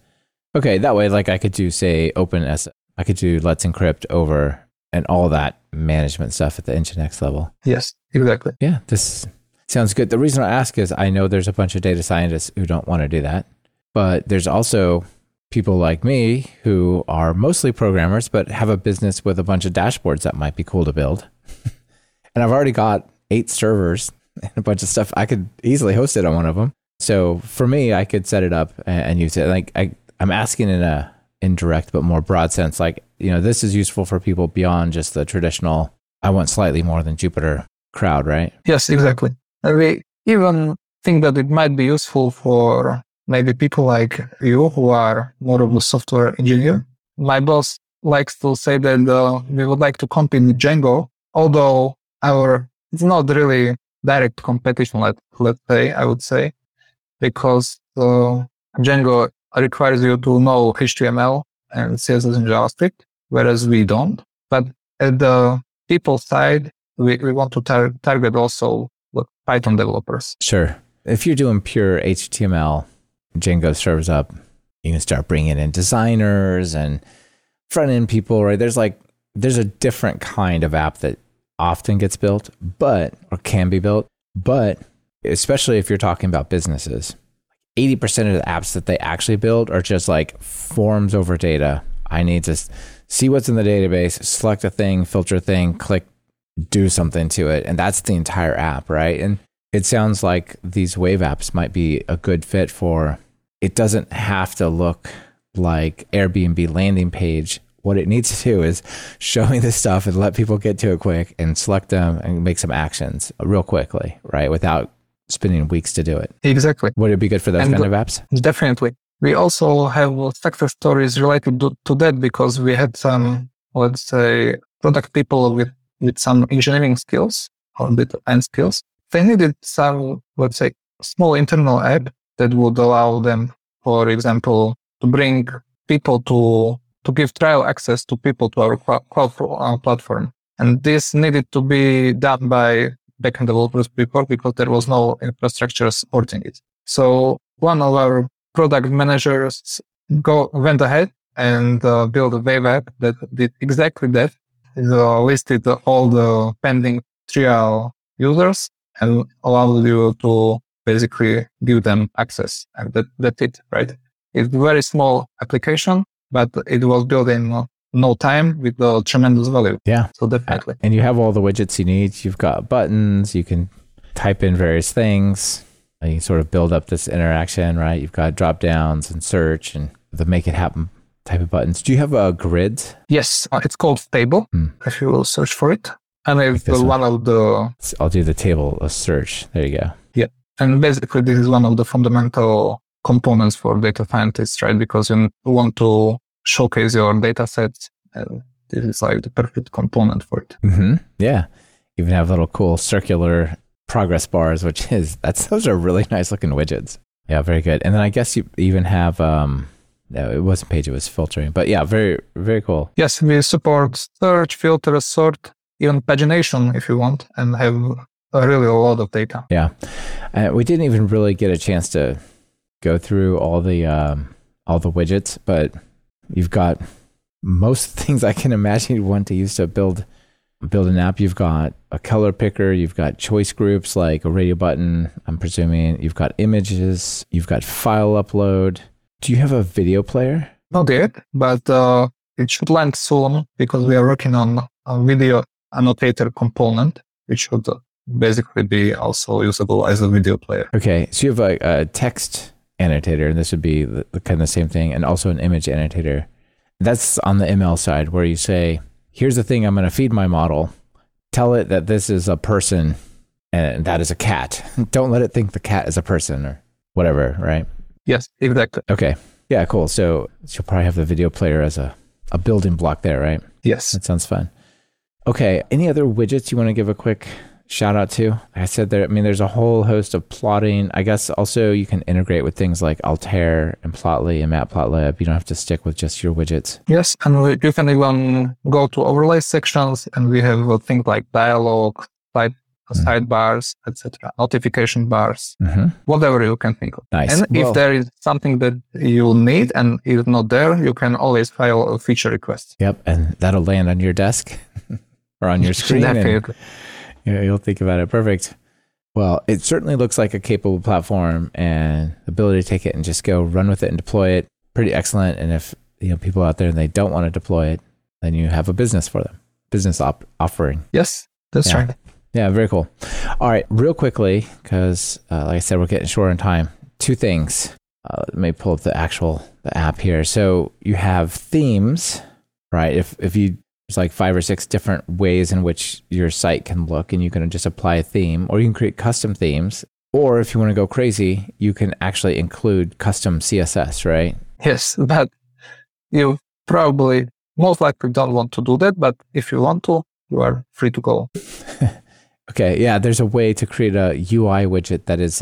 Okay. That way, like I could do, say, OpenS. I could do Let's Encrypt over and all that management stuff at the Nginx level. Yes, exactly. Yeah, this sounds good. The reason I ask is I know there's a bunch of data scientists who don't want to do that, but there's also people like me who are mostly programmers, but have a business with a bunch of dashboards that might be cool to build. And I've already got 8 servers and a bunch of stuff. I could easily host it on one of them. So for me, I could set it up and use it. Like I'm asking in a indirect, but more broad sense, like, you know, this is useful for people beyond just the traditional, I want slightly more than Jupyter crowd, right? Yes, exactly. And we even think that it might be useful for maybe people like you who are more of a software engineer. My boss likes to say that we would like to compete with Django, although it's not really direct competition, let's say, I would say, because Django requires you to know HTML and CSS and JavaScript, whereas we don't. But at the people side, we want to target also Python developers. Sure. If you're doing pure HTML, Django serves up, you can start bringing in designers and front end people, right? There's a different kind of app that often gets built, or can be built, but especially if you're talking about businesses, 80% of the apps that they actually build are just like forms over data. I need to see what's in the database, select a thing, filter a thing, click, do something to it. And that's the entire app, right? And it sounds like these wave apps might be a good fit for, it doesn't have to look like Airbnb landing page. What it needs to do is show me this stuff and let people get to it quick and select them and make some actions real quickly, right? Without spending weeks to do it. Exactly. Would it be good for those kind of apps? Definitely. We also have success stories related to that, because we had some, let's say, product people with some engineering skills or end skills. They needed some, let's say, small internal app that would allow them, for example, to bring people to give trial access to people to our cloud platform. And this needed to be done by backend developers before, because there was no infrastructure supporting it. So one of our product managers went ahead and built a web app that did exactly that. It listed all the pending trial users and allowed you to basically give them access. And that's it, right? It's a very small application, but it was built in no time with a tremendous value. Yeah. So definitely. And you have all the widgets you need. You've got buttons. You can type in various things. You can sort of build up this interaction, right? You've got drop downs and search and the make it happen type of buttons. Do you have a grid? Yes. It's called Table, if you will search for it. And it's like one of the... I'll do the table search. There you go. Yeah. And basically, this is one of the fundamental components for data scientists, right? Because you want to showcase your data sets, and this is like the perfect component for it. Mm-hmm. Yeah. Even have little cool circular progress bars, those are really nice looking widgets. Yeah, very good. And then I guess you even have, no, it wasn't page, it was filtering, but yeah, very, very cool. Yes, we support search, filter, sort, even pagination if you want, and have really a lot of data. Yeah. We didn't even really get a chance to go through all the widgets, but you've got most things I can imagine you'd want to use to build an app. You've got a color picker, you've got choice groups like a radio button, I'm presuming. You've got images, you've got file upload. Do you have a video player? Not yet, but it should land soon, because we are working on a video annotator component, which should basically be also usable as a video player. Okay, so you have a text annotator, and this would be the kind of same thing, and also an image annotator. That's on the ML side, where you say, here's the thing I'm going to feed my model. Tell it that this is a person and that is a cat. Don't let it think the cat is a person or whatever, right? Yes, exactly. Okay. Yeah, cool. So you'll probably have the video player as a building block there, right? Yes. That sounds fun. Okay. Any other widgets you want to give a quick shout out to? Like I said, there's a whole host of plotting. I guess also you can integrate with things like Altair and Plotly and Matplotlib. You don't have to stick with just your widgets. Yes, and you can even go to overlay sections, and we have things like dialogue, sidebars, etc., notification bars, whatever you can think of. Nice. And if there is something that you need and is not there, you can always file a feature request. Yep, and that'll land on your desk or on your screen. Definitely. Yeah, you'll think about it. Perfect. Well, it certainly looks like a capable platform, and the ability to take it and just go run with it and deploy it. Pretty excellent. And if people out there and they don't want to deploy it, then you have a business for them. Business offering. Yes, that's right. Yeah, very cool. All right, real quickly, because like I said, we're getting short on time. Two things. Let me pull up the actual app here. So you have themes, right? If you There's like 5 or 6 different ways in which your site can look, and you can just apply a theme, or you can create custom themes, or if you want to go crazy, you can actually include custom CSS, right? Yes, but you probably most likely don't want to do that, but if you want to, you are free to go. Okay, yeah, there's a way to create a UI widget that is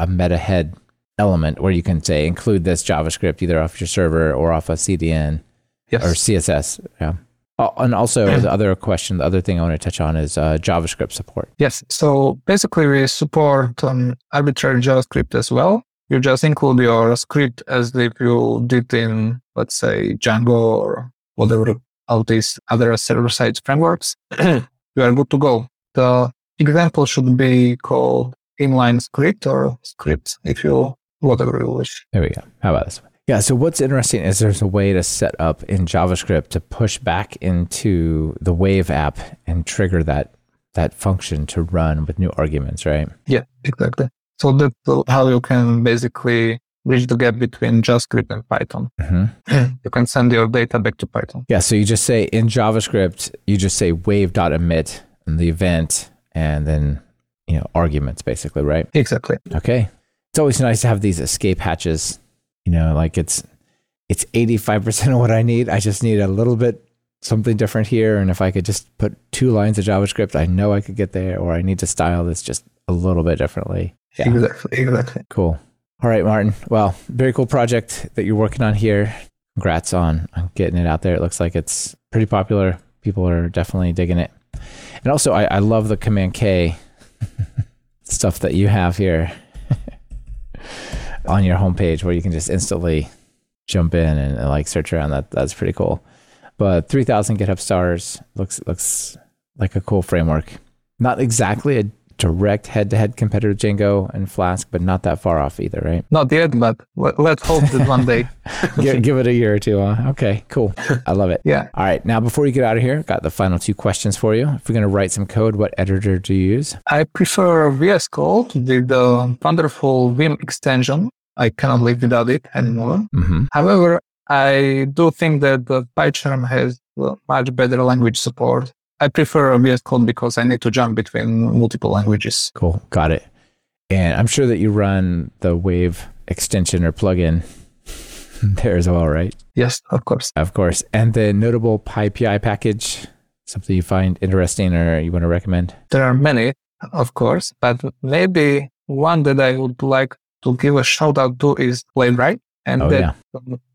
a meta head element, where you can say, include this JavaScript either off your server or off a CDN or CSS, yeah. And also, the other thing I want to touch on is JavaScript support. Yes. So basically, we support arbitrary JavaScript as well. You just include your script as if you did in, let's say, Django or whatever, all these other server-side frameworks, you are good to go. The example should be called inline script or script, if you, whatever you wish. There we go. How about this one? Yeah, so what's interesting is there's a way to set up in JavaScript to push back into the Wave app and trigger that function to run with new arguments, right? Yeah, exactly. So that's how you can basically bridge the gap between JavaScript and Python. Mm-hmm. You can send your data back to Python. Yeah, so you just say in JavaScript, you just say wave.emit and the event and then, you know, arguments basically, right? Exactly. Okay. It's always nice to have these escape hatches, you know, like it's 85% of what I need. I just need a little bit something different here. And if I could just put two lines of JavaScript, I know I could get there, or I need to style this just a little bit differently. Yeah. Exactly. Cool. All right, Martin. Well, very cool project that you're working on here. Congrats on getting it out there. It looks like it's pretty popular. People are definitely digging it. And also, I love the Command K stuff that you have here on your homepage where you can just instantly jump in and like search around. That's pretty cool. But 3,000 GitHub stars looks like a cool framework. Not exactly a direct head-to-head competitor to Django and Flask, but not that far off either, right? Not yet, but let's hope that one day. Give it a year or two, huh? Okay, cool. I love it. Yeah. All right, now before you get out of here, got the final two questions for you. If we're going to write some code, what editor do you use? I prefer VS Code, the wonderful Vim extension. I cannot live without it anymore. Mm-hmm. However, I do think that PyCharm has much better language support. I prefer VS Code because I need to jump between multiple languages. Cool. Got it. And I'm sure that you run the Wave extension or plugin there as well, right? Yes, of course. Of course. And the notable PyPI package, something you find interesting or you want to recommend? There are many, of course, but maybe one that I would like to give a shout out to is Playwright. And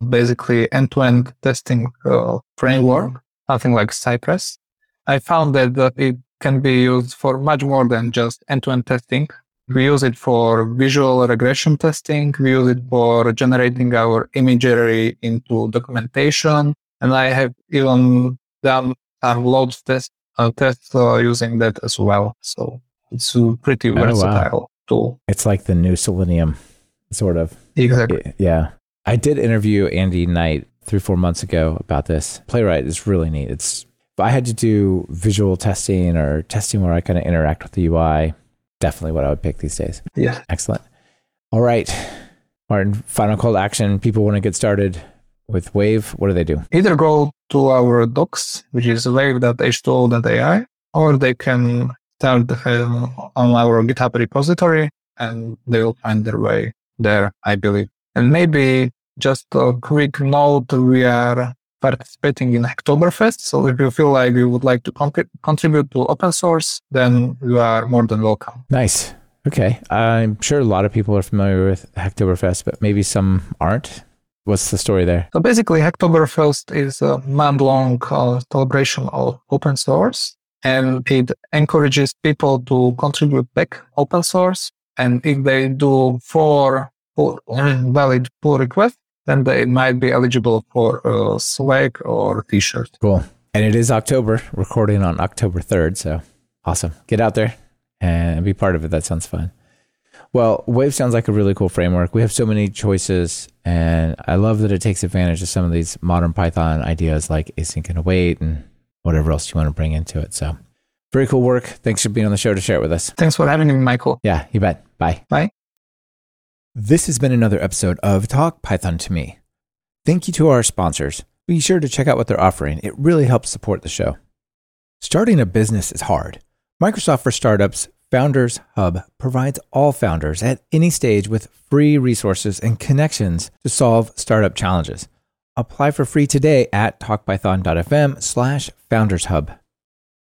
basically end-to-end testing framework, something like Cypress. I found that it can be used for much more than just end-to-end testing. We use it for visual regression testing. We use it for generating our imagery into documentation. And I have even done some load tests using that as well. So it's a pretty versatile tool. It's like the new Selenium, sort of. Exactly. Yeah. I did interview Andy Knight 3-4 months ago about this. Playwright is really neat. But I had to do visual testing or testing where I kind of interact with the UI. Definitely what I would pick these days. Yeah. Excellent. All right, Martin, final call to action. People want to get started with Wave. What do they do? Either go to our docs, which is wave.h2o.ai, or they can start on our GitHub repository and they will find their way there, I believe. And maybe just a quick note, we are participating in Hacktoberfest. So if you feel like you would like to contribute to open source, then you are more than welcome. Nice. Okay. I'm sure a lot of people are familiar with Hacktoberfest, but maybe some aren't. What's the story there? So basically, Hacktoberfest is a month-long celebration of open source, and it encourages people to contribute back open source. And if they do 4 valid pull requests, then they might be eligible for a swag or a t-shirt. Cool. And it is October, recording on October 3rd. So awesome. Get out there and be part of it. That sounds fun. Well, Wave sounds like a really cool framework. We have so many choices, and I love that it takes advantage of some of these modern Python ideas like async and await and whatever else you want to bring into it. So very cool work. Thanks for being on the show to share it with us. Thanks for having me, Michael. Yeah, you bet. Bye. Bye. This has been another episode of Talk Python to Me. Thank you to our sponsors. Be sure to check out what they're offering. It really helps support the show. Starting a business is hard. Microsoft for Startups Founders Hub provides all founders at any stage with free resources and connections to solve startup challenges. Apply for free today at talkpython.fm/foundershub.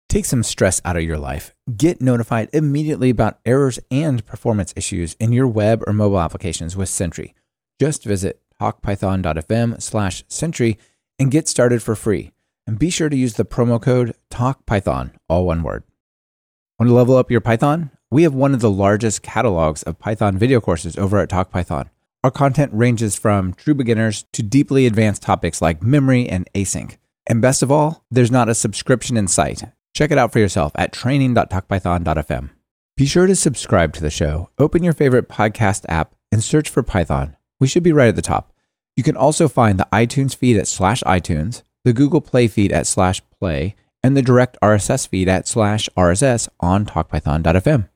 Take some stress out of your life. Get notified immediately about errors and performance issues in your web or mobile applications with Sentry. Just visit talkpython.fm/Sentry and get started for free. And be sure to use the promo code TalkPython, all one word. Want to level up your Python? We have one of the largest catalogs of Python video courses over at TalkPython. Our content ranges from true beginners to deeply advanced topics like memory and async. And best of all, there's not a subscription in sight. Check it out for yourself at training.talkpython.fm. Be sure to subscribe to the show, open your favorite podcast app, and search for Python. We should be right at the top. You can also find the iTunes feed at /iTunes, the Google Play feed at /play, and the direct RSS feed at /RSS on talkpython.fm.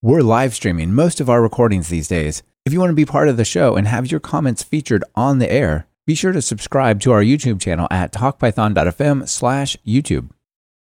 We're live streaming most of our recordings these days. If you want to be part of the show and have your comments featured on the air, be sure to subscribe to our YouTube channel at talkpython.fm/YouTube.